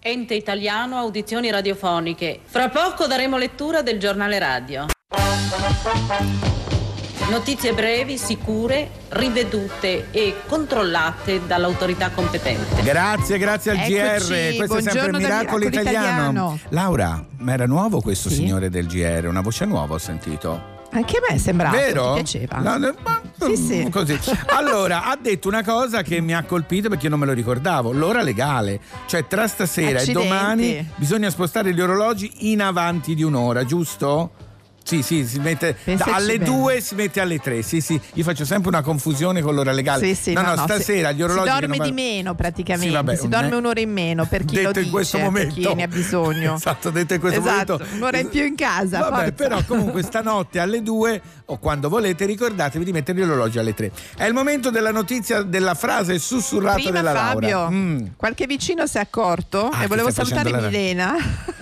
Ente Italiano Audizioni Radiofoniche. Fra poco daremo lettura del giornale radio. Notizie brevi, sicure, rivedute e controllate dall'autorità competente. Grazie, grazie al Eccoci, G R. Questo è sempre Miracolo Italiano. Italiano. Laura, ma era nuovo questo sì. signore del G R? Una voce nuova ho sentito. Anche a me sembrava, vero? Ti piaceva. No, no, ma, sì, sì. Così. Allora, ha detto una cosa che mi ha colpito perché io non me lo ricordavo, l'ora legale. Cioè tra stasera Accidenti. e domani bisogna spostare gli orologi in avanti di un'ora, giusto? Sì, sì, si mette da, alle due si mette alle tre. Sì, sì, io faccio sempre una confusione con l'ora legale. Sì, sì, no, no, no, stasera si, gli orologi. Si dorme non... di meno praticamente. Sì, vabbè, si dorme un'ora in meno per chi detto lo dice, in questo momento. Per chi ne ha bisogno. Esatto, detto in questo esatto, momento. Un'ora in più in casa. Vabbè, forza. Però comunque stanotte alle due o quando volete ricordatevi di mettere gli orologi alle tre. È il momento della notizia della frase sussurrata prima della Laura. Fabio, mm. qualche vicino si è accorto ah, e volevo salutare la... Milena.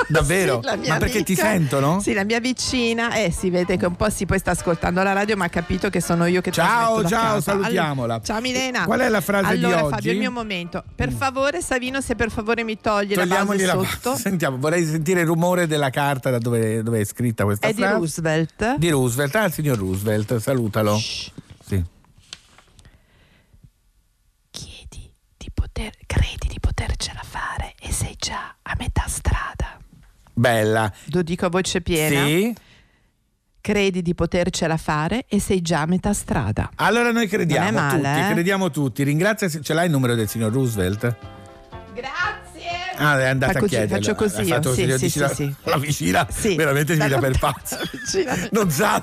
Davvero? Sì, ma perché amica. Ti sentono? Sì, la mia vicina. Eh, si vede che un po' si poi sta ascoltando la radio, ma ha capito che sono io che ciao, ti ciao, casa. Salutiamola. Allora, ciao Milena. Qual è la frase allora, di oggi? Allora Fabio, il mio momento. Per favore Savino, se per favore mi togli Togliamogli la base sotto. La... Sentiamo, vorrei sentire il rumore della carta da dove, dove è scritta questa è frase. È di Roosevelt. Di Roosevelt, ah il signor Roosevelt, salutalo. Sì. Chiedi di poter, credi di potercela fare e sei già a metà strada. Bella. Lo dico a voce piena. Sì. Credi di potercela fare e sei già a metà strada. Allora noi crediamo male, tutti, eh? crediamo tutti. Ringrazia, ce l'hai il numero del signor Roosevelt? Grazie. Ah, è andata Facco, a chiedere. Faccio così, io. Sì, sì, sì, la, sì. la vicina sì. veramente sì. mi dà per pazzo. Non sa.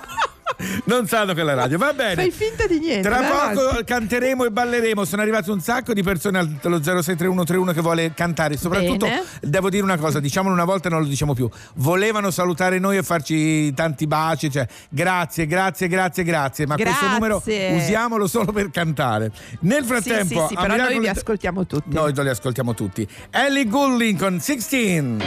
Non sanno che la radio va bene. Fai finta di niente. Tra poco avanti. Canteremo e balleremo. Sono arrivati un sacco di persone allo zero sei trentuno trentuno che vuole cantare. Soprattutto bene. Devo dire una cosa, diciamolo una volta e non lo diciamo più. Volevano salutare noi e farci tanti baci. Cioè, grazie, grazie, grazie, grazie. Ma grazie. Questo numero usiamolo solo per cantare. Nel frattempo, sì, sì, sì, però noi li ascoltiamo tutti. Noi li ascoltiamo tutti. Ellie Goulding con sixteen.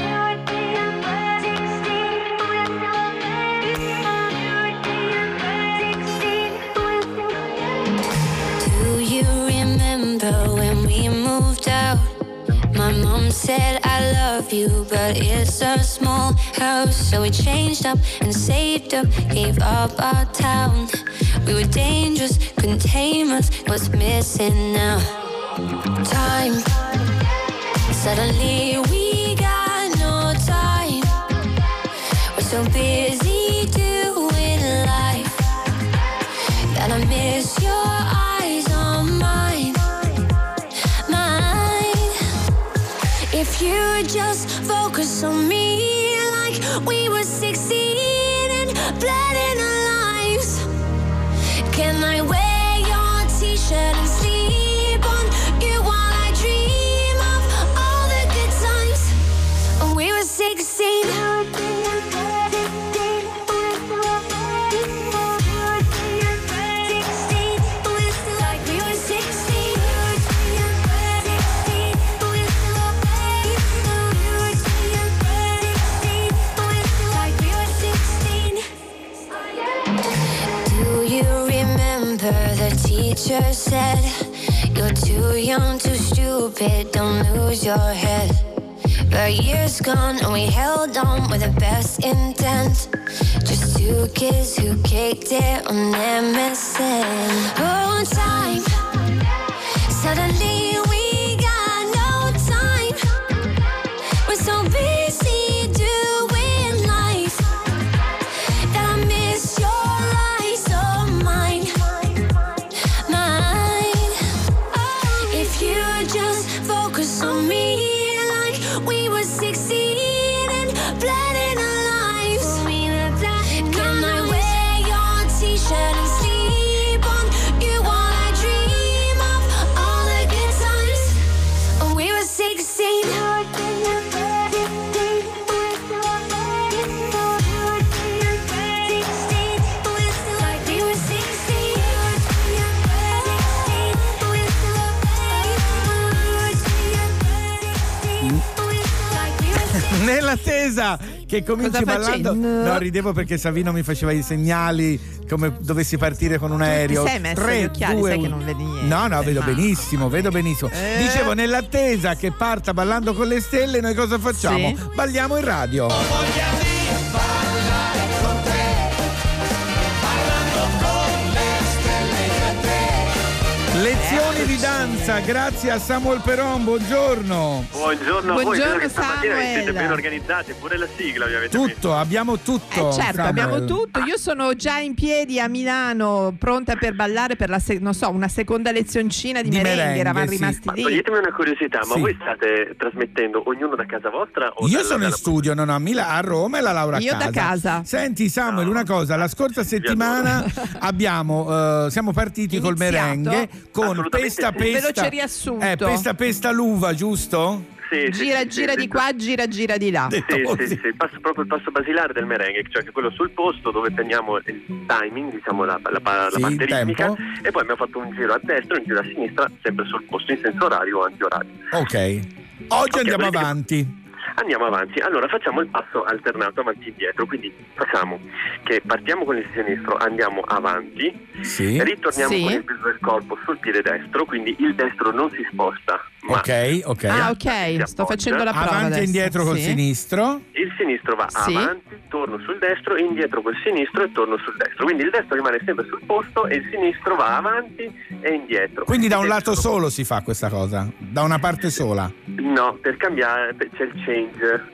When we moved out, my mom said I love you, but it's a small house. So we changed up and saved up, gave up our town. We were dangerous, couldn't tame us. What's missing now? Time. Suddenly we got no time. We're so busy doing life that I miss your eyes on mine. If you just focus on me like we were sixteen and bled in our lives. Can I wear your t-shirt and sleep on you while I dream of all the good times? We were sixteen. The teacher said, you're too young, too stupid, don't lose your head. But years gone and we held on with the best intent. Just two kids who kicked it on M S N. Oh, time, suddenly we got no time. We're so busy doing life that I miss your eyes on mine. If you just focus Nell'attesa che cominci ballando, no, ridevo perché Savino mi faceva i segnali come dovessi partire con un aereo. Sei messo tre, gli occhiali, due, sai che non vedi niente. No, no, vedo benissimo, vedo benissimo. Eh. Dicevo, nell'attesa che parta Ballando con le stelle, noi cosa facciamo? Sì. Balliamo in radio. Lezioni di danza, grazie a Samuel Peron, buongiorno. Buongiorno a voi, buongiorno, che stamattina vi siete ben organizzati, pure la sigla vi avete tutto, visto. abbiamo tutto. Eh, certo, Samuel. abbiamo tutto. Io sono già in piedi a Milano, pronta per ballare per la se- non so, una seconda lezioncina di, di merende, eravamo sì. rimasti lì. Ma toglietemi una curiosità, ma sì. voi state trasmettendo ognuno da casa vostra? O Io dalla, sono dalla... in studio, no, no, a Milano, a Roma e la Laura a Io casa. da casa. Senti Samuel, no. una cosa, la scorsa settimana abbiamo, uh, siamo partiti Iniziato. col merengue. Con pesta sì. pesta, veloce riassunto. Eh, pesta pesta l'uva, giusto? Sì, gira sì, gira sì, di qua, gira gira di là. Sì, sì, sì, passo, proprio il passo basilare del merengue, cioè che quello sul posto dove teniamo il timing, diciamo la, la, la sì, parte ritmica, e poi abbiamo fatto un giro a destra, un giro a sinistra, sempre sul posto, in senso orario o antiorario. Ok, oggi okay, andiamo avanti. Andiamo avanti, allora facciamo il passo alternato avanti e indietro, quindi facciamo che partiamo con il sinistro, andiamo avanti, sì. ritorniamo sì. con il peso del corpo sul piede destro, quindi il destro non si sposta. Ma ok, ok. Ah, ok, sto facendo la prova. Avanti adesso. e indietro col sì. sinistro. Il sinistro va sì. avanti, torno sul destro, indietro col sinistro e torno sul destro. Quindi il destro rimane sempre sul posto e il sinistro va avanti e indietro. Quindi da un destro. lato solo si fa questa cosa? Da una parte sola? No, per cambiare c'è il change.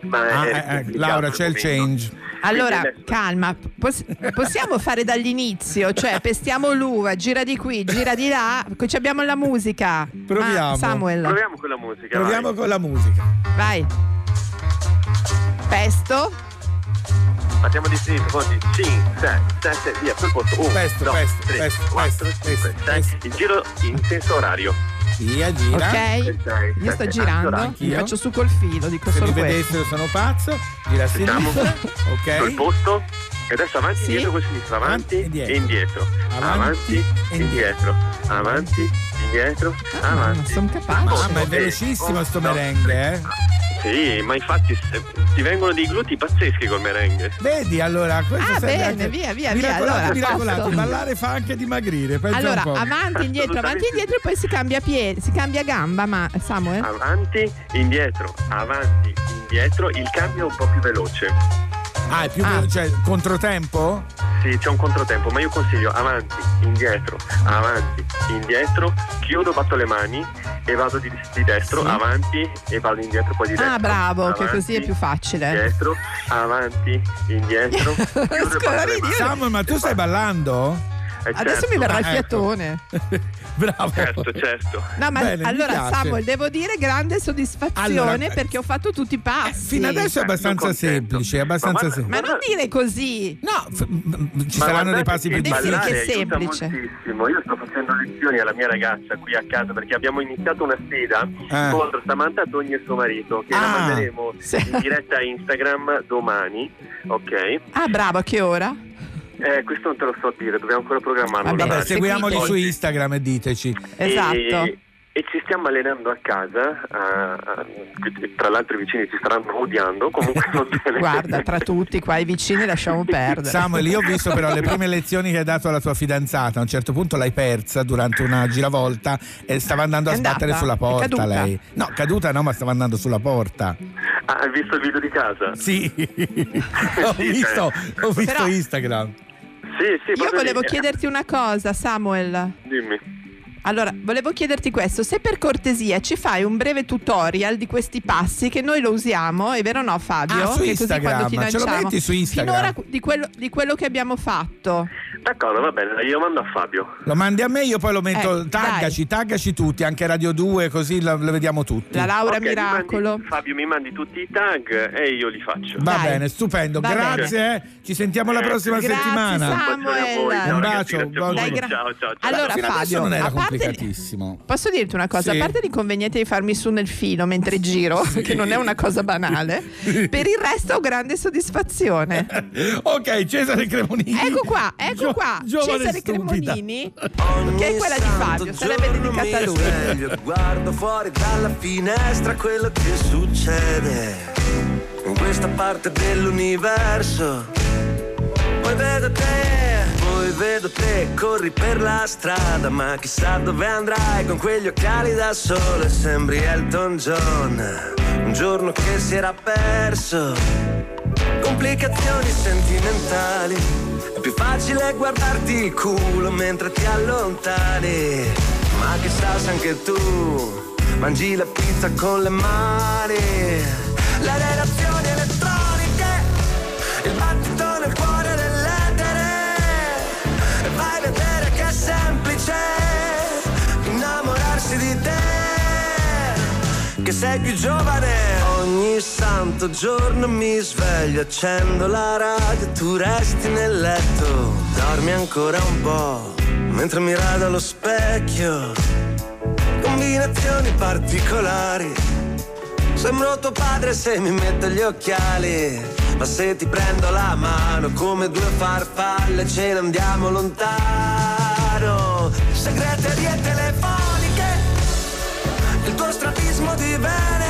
Ma ah, eh, eh, Laura, c'è il change. Allora, calma, Poss- possiamo fare dall'inizio, cioè pestiamo l'uva, gira di qui, gira di là, ci abbiamo la musica. Proviamo. Ah, Samuel. Proviamo con la musica. Proviamo vai. con la musica. Vai. Pesto. Partiamo di cinque secondi, cinque, sei, sette, via, per posto. uno, due, tre, quattro, cinque, sei, il giro in senso orario. Via, gira. Ok, sei, sei, io sto girando, mi faccio su col filo, dico Se solo questo. Se mi vedessero sono pazzo, gira a sinistra, ok. Sul posto, e adesso avanti, sì. indietro, con sinistra, avanti e indietro, e indietro. avanti e indietro, avanti, indietro, ah, avanti. Sono capace. Mamma, ma è velocissimo sto merengue, eh. Sì, ma infatti se, ti vengono dei gluti pazzeschi col merengue. Vedi, allora, questo ah, bene, anche, via, via, via. Allora, miracolato, ballare fa anche dimagrire. Pensa allora, un po'. avanti, indietro, avanti, indietro e poi si cambia piede, si cambia gamba, ma Samuel? Avanti, indietro, avanti, indietro, il cambio è un po' più veloce. Ah, è più ah. veloce, cioè controtempo? Sì, c'è un controtempo, ma io consiglio avanti, indietro, avanti, indietro, chiudo, batto le mani e vado di, di destro, sì. avanti e vado indietro, poi di destro. Ah, bravo, avanti, che così è più facile. Indietro, avanti, indietro. Scusa, Samuel, ma tu stai ballando? Eh, Adesso certo. mi verrà ah, il fiatone. Ecco. Bravo. Certo, certo. No, ma Bene, allora Samuel, devo dire grande soddisfazione allora, perché ho fatto tutti i passi. Fino adesso è abbastanza semplice, è abbastanza ma, semplice. Ma, ma non dire così. No, f- ci ma saranno dei passi più difficili che è semplice. Io sto facendo lezioni alla mia ragazza qui a casa perché abbiamo iniziato una sfida eh. contro Samantha Togni e suo marito che ah. la manderemo sì. in diretta a Instagram domani, ok? Ah, bravo, a che ora? Eh, questo non te lo so dire, dobbiamo ancora programmarlo. Vabbè, seguiamoli su Instagram e diteci. Esatto. E, e ci stiamo allenando a casa, a, a, tra l'altro i vicini ci staranno odiando, comunque non te ne... Guarda, tra tutti qua i vicini lasciamo perdere. Samuel, io ho visto però le prime lezioni che hai dato alla tua fidanzata, a un certo punto l'hai persa durante una giravolta e stava andando a sbattere sulla porta lei. No, caduta no, ma stava andando sulla porta. Ah, hai visto il video di casa? Sì, ho visto, ho visto però... Instagram. Sì, sì, io volevo lì. chiederti una cosa, Samuel. Dimmi. Allora, volevo chiederti questo, se per cortesia ci fai un breve tutorial di questi passi che noi lo usiamo, è vero o no Fabio? Ah, su che Instagram, così quando ti lanciamo, ce lo metti su Instagram? Finora di quello, di quello che abbiamo fatto. D'accordo, va bene, io mando a Fabio. Lo mandi a me, io poi lo metto, eh, taggaci, dai. Taggaci tutti, anche Radio due, così lo, lo vediamo tutti. La Laura, okay, Miracolo. Mi mandi, Fabio, mi mandi tutti i tag e io li faccio. Va dai. bene, stupendo, va grazie, bene. Eh. Ci sentiamo eh, la prossima grazie, settimana. Samuel. Un bacio a voi. Un bacio, un bacio. Dai, gra- ciao, ciao, ciao. Allora, allora Fabio, non era complicatissimo. Di... Posso dirti una cosa? Sì. A parte l'inconveniente di farmi su nel filo mentre giro, sì. che non è una cosa banale, per il resto ho grande soddisfazione. Ok, Cesare Cremonini. Ecco qua, ecco. Qua, Cesare Cremonini, che è quella di Fabio, sarebbe dedicata a lui. Sveglio, guardo fuori dalla finestra quello che succede in questa parte dell'universo. Poi vedo te, poi vedo te, corri per la strada, ma chissà dove andrai con quegli occhiali da sole. Sembri Elton John, un giorno che si era perso. Complicazioni sentimentali. È più facile guardarti il culo mentre ti allontani. Ma che stas anche tu, mangi la pizza con le mani. Le relazioni elettroniche, il battito nel cuore dell'etere. E vai a vedere che è semplice innamorarsi di te, che sei più giovane. Ogni santo giorno mi sveglio, accendo la radio, tu resti nel letto, dormi ancora un po', mentre mi rado allo specchio. Combinazioni particolari, sembro tuo padre se mi metto gli occhiali, ma se ti prendo la mano come due farfalle ce ne andiamo lontano. Segreterie telefoniche, il tuo strabismo di Venere.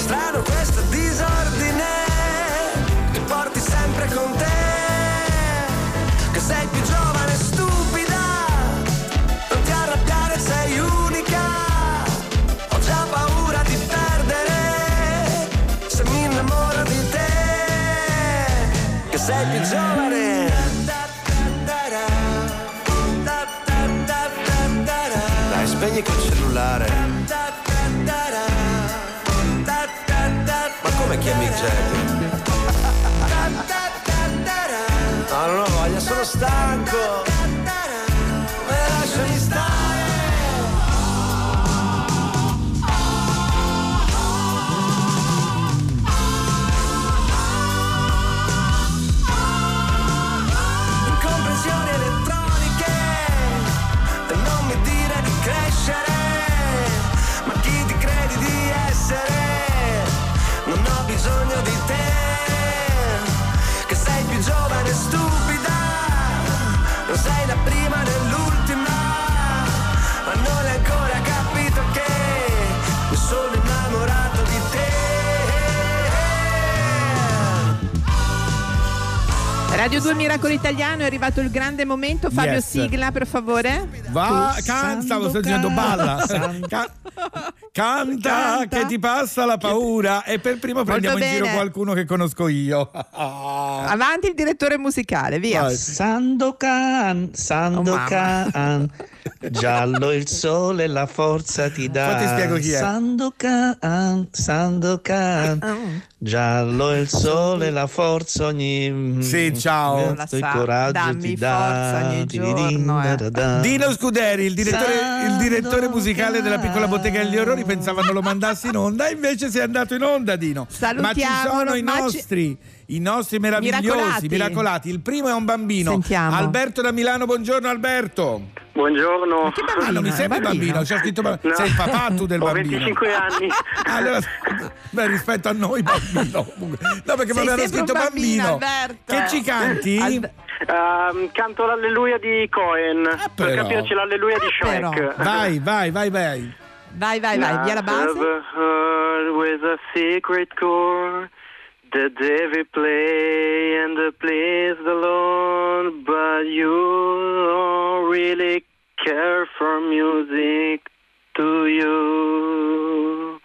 Strano questo disordine che porti sempre con te, che sei più giovane e stupida, non ti arrabbiare, sei unica, ho già paura di perdere se mi innamoro di te, che sei più giovane. Dai, spegni col cellulare. Chiami Jerry. No, non ho voglia, sono stanco. Me lasciami stare. Incomprensioni elettroniche, e non mi dire di crescere. Ma chi ti credi di essere? Non ho bisogno di te, che sei più giovane e stupida, non sei la prima né l'ultima, ma non hai ancora capito che mi sono innamorato di te. Radio due Miracolo Italiano, è arrivato il grande momento. Fabio, yes. Sigla per favore. Va, canta, lo sto dicendo, balla. Canta. Canta, Canta che ti passa la paura. E per primo prendiamo in giro qualcuno che conosco io. Avanti il direttore musicale, via. Vai. Sandokan, Sandokan, oh, giallo il sole, la forza ti dà. Poi ti spiego chi è. Sandokan, Sandokan, oh. Giallo il sole, la forza ogni. Sì, ciao. La il sa. Coraggio dammi ti dà. Ogni giorno, eh. da da. Dino Scuderi, il direttore, il direttore musicale della Piccola Bottega degli Orrori, pensavano lo mandassi in onda, invece si è andato in onda, Dino. Salutiamo. Ma ci sono i nostri. Ci... I nostri meravigliosi, miracolati. miracolati. Il primo è un bambino. Sentiamo. Alberto da Milano, buongiorno Alberto. Buongiorno. Ma che bambino? Non mi sembra bambino, c'è scritto bambino. No. Sei il papà tu del ho bambino. Ho venticinque anni. Allora, beh, rispetto a noi bambino. No, perché mi avevano scritto bambino. bambino. Che ci canti? Al- uh, canto l'alleluia di Cohen. Eh, per capirci l'alleluia eh, di Shrek. Però. Vai, vai, vai, vai. Vai, vai, vai, via la base. With a secret chord. The devil play and the please the Lord, but you don't really care for music, do you?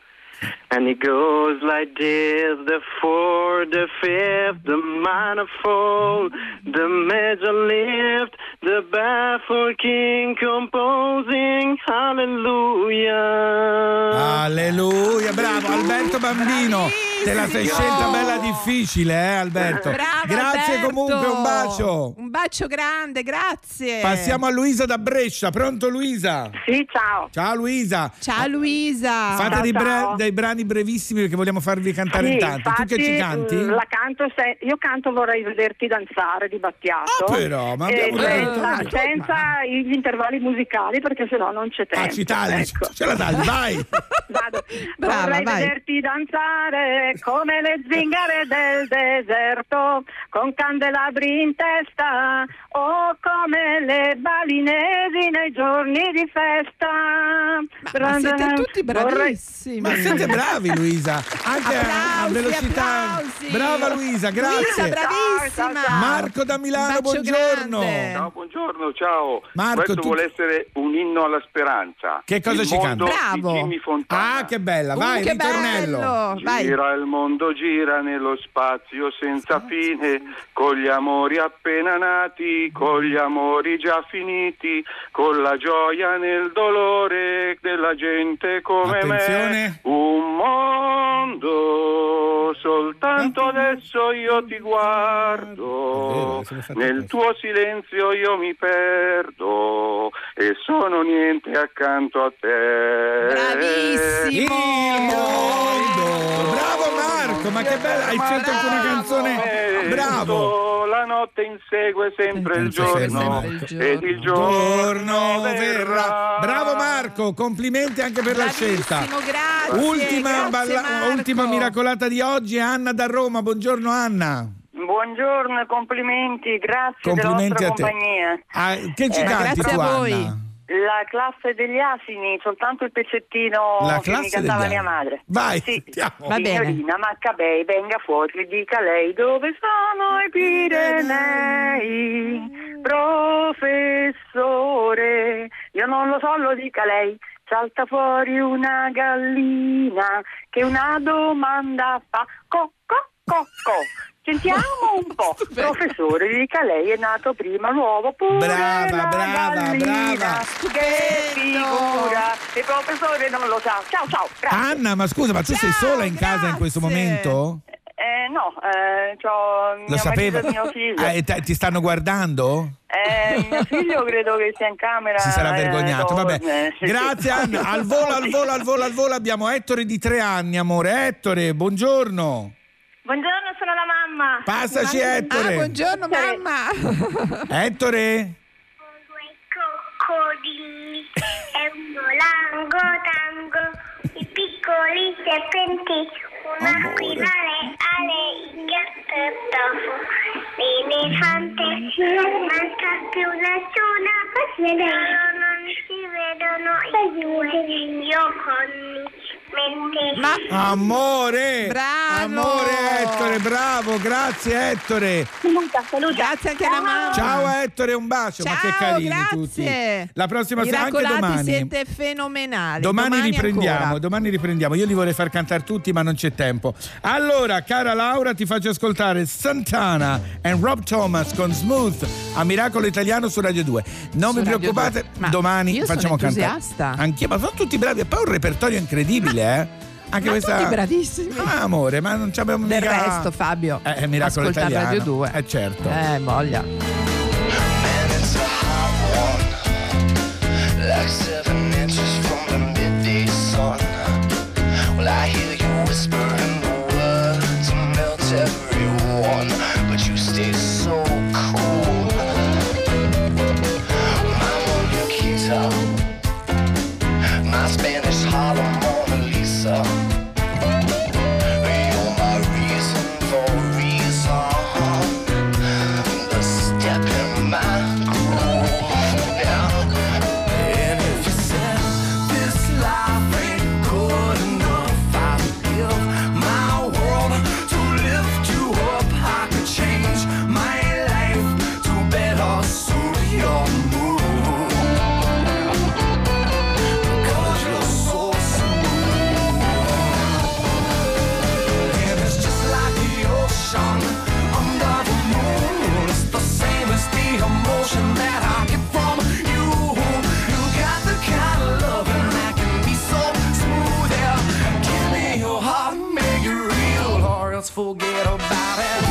And it goes like this, the fourth, the fifth, the minor fall, the major lift, the baffled king composing, hallelujah. Alleluia, bravo, Alberto Bambino. Bravi. Te la sei scelta bella difficile, eh, Alberto. Bravo, grazie Alberto. Comunque un bacio. Un bacio grande, grazie. Passiamo a Luisa da Brescia. Pronto Luisa? Sì, ciao. Ciao Luisa. Ciao Luisa. Fate ciao, dei, bre- ciao. dei brani brevissimi perché vogliamo farvi cantare sì, in tanto. Infatti, tu che ci canti? La canto se- io canto Vorrei vederti danzare di Battiato. Ah, però, ma abbiamo senza, detto, senza ma... gli intervalli musicali perché sennò non c'è tempo. Ah, ci tagli, ecco. Ce la tagli, vai. Vado. Brava, vorrei vai. Vederti danzare come le zingare del deserto, con candelabri in testa, o come le balinesi nei giorni di festa. Ma, ma siete tutti bravissimi. Ma siete bravi, Luisa. Anche applausi, a velocità. Applausi. Brava Luisa, grazie. Luisa, bravissima. Ciao, ciao, ciao. Marco da Milano, buongiorno. Ciao, buongiorno, ciao. Marco, questo tu... vuole essere un inno alla speranza. Che cosa il ci canta? Bravo. Ah, che bella, vai, uh, che ritornello. Bello. Vai. Gira il mondo, gira nello spazio senza fine, con gli amori appena nati, con gli amori già finiti, con la gioia nel dolore della gente come Attenzione. me. Un mondo, soltanto adesso io ti guardo, nel tuo silenzio io mi perdo e sono niente accanto a te. Bravissimo! Il mondo! Bravo Marco, ma che bella! Hai scelto anche una canzone! Bravo! La notte insegue sempre il giorno ed il giorno verrà. Bravo Marco, complimenti anche per la scelta. Grazie, ultima, grazie balla- ultima miracolata di oggi è Anna da Roma. Buongiorno Anna. Buongiorno e complimenti, grazie complimenti della vostra compagnia. Ah, che ci eh, canti tu a voi. Anna? La classe degli asini, soltanto il pezzettino la che mi cantava mia madre. Vai, sì. Va signorina Maccabei, venga fuori, dica lei dove sono i Pirenei. Professore, io non lo so, lo dica lei. Salta fuori una gallina che una domanda fa. Co, co, co, co. Sentiamo un po', professore, dica lei è nato prima l'uovo pure brava, brava, gallina. brava. Che figura. Il professore non lo sa. Ciao, ciao. Grazie. Anna, ma scusa, ma tu ciao, sei sola in grazie. casa in questo momento? Eh, no, eh, c'ho mio lo sapevo. Marito e mio figlio. Eh, t- ti stanno guardando? Eh, mio figlio credo che sia in camera. Si sarà vergognato, eh, vabbè. Eh, grazie Anna. Al volo, al volo, al volo, al volo abbiamo Ettore di tre anni, amore. Ettore, buongiorno. Buongiorno, sono la mamma. Passaci mamma. Ettore. Ah, buongiorno mamma. Ettore. Due coccodrilli e un lango tango, i piccoli serpenti, un aquilane, ale, il gatto, l'elefante, manca più nessuna, però non si vedono i due gioconi. Ma... amore bravo. amore Ettore bravo grazie Ettore saluta, saluta. Grazie anche alla mamma, ciao Ettore, un bacio. Ciao, ma che carini grazie. tutti, la prossima sera anche domani siete fenomenali, domani, domani riprendiamo ancora. domani riprendiamo io li vorrei far cantare tutti ma non c'è tempo. Allora cara Laura, ti faccio ascoltare Santana e Rob Thomas con Smooth a Miracolo Italiano su Radio due. Non su vi Radio preoccupate due. Domani facciamo cantare anch'io, ma sono tutti bravi e poi un repertorio incredibile. Eh? Anche ma questa... tutti bravissimi. Ah, amore, ma non ci abbiamo del mica... resto Fabio eh, è Miracolo Ascolta Italiano Radio due. Eh certo. Eh voglia. forget about it.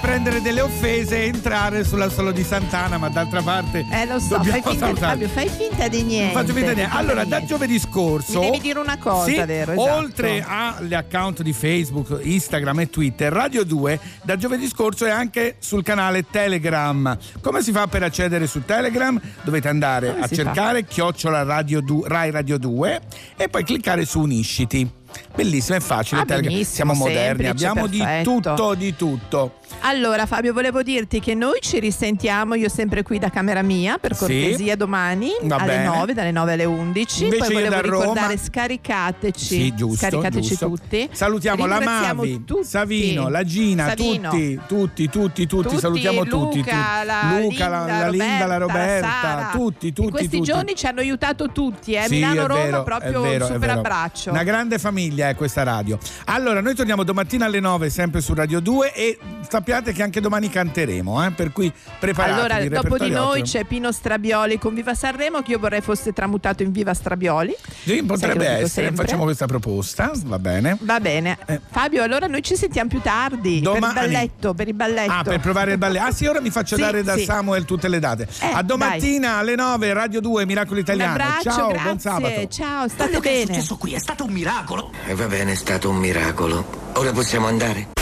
Prendere delle offese e entrare sulla solo di Santana, ma d'altra parte eh lo so, fai finta, Fabio, fai finta di niente. Faccio finta di niente. Allora, da giovedì scorso mi devi dire una cosa, sì, vero, esatto. Oltre agli account di Facebook, Instagram e Twitter, Radio due da giovedì scorso è anche sul canale Telegram. Come si fa per accedere su Telegram? Dovete andare Come a cercare fa? chiocciola Radio due, Rai Radio due, e poi cliccare su Unisciti. Bellissimo, è facile, ah, siamo moderni, abbiamo perfetto. di tutto, di tutto. Allora Fabio, volevo dirti che noi ci risentiamo, io sempre qui da camera mia, per cortesia, sì. domani Va alle bene. nove, dalle nove alle undici. Invece poi volevo ricordare, Roma... scaricateci, sì, giusto, scaricateci giusto. tutti. Salutiamo la Mavi, tutti. Savino, la Gina, Savino. tutti, tutti, tutti, tutti, tutti salutiamo Luca, tutti. La Luca, la, la Linda, la Roberta, Sara. tutti, tutti. In questi tutti. giorni ci hanno aiutato tutti, eh? sì, Milano Roma, vero, proprio vero, un super abbraccio. Una grande famiglia è questa radio. Allora, noi torniamo domattina alle nove sempre su Radio due, e sappiate che anche domani canteremo, eh? Per cui preparatevi. Allora, dopo di noi c'è Pino Strabioli con Viva Sanremo, che io vorrei fosse tramutato in Viva Strabioli. Sì, potrebbe essere, facciamo questa proposta, va bene? Va bene. Eh. Fabio, allora noi ci sentiamo più tardi domani. per il balletto, per il balletto. Ah, per provare il balletto. Ah sì, ora mi faccio sì, dare da sì. Samuel tutte le date. Eh, A domattina dai. alle nove, Radio due, Miracolo Italiano. Un abbraccio, ciao, grazie. Buon sabato. Ciao, state Quello bene. Che è successo qui è stato un miracolo. E eh, va bene, è stato un miracolo. Ora possiamo andare.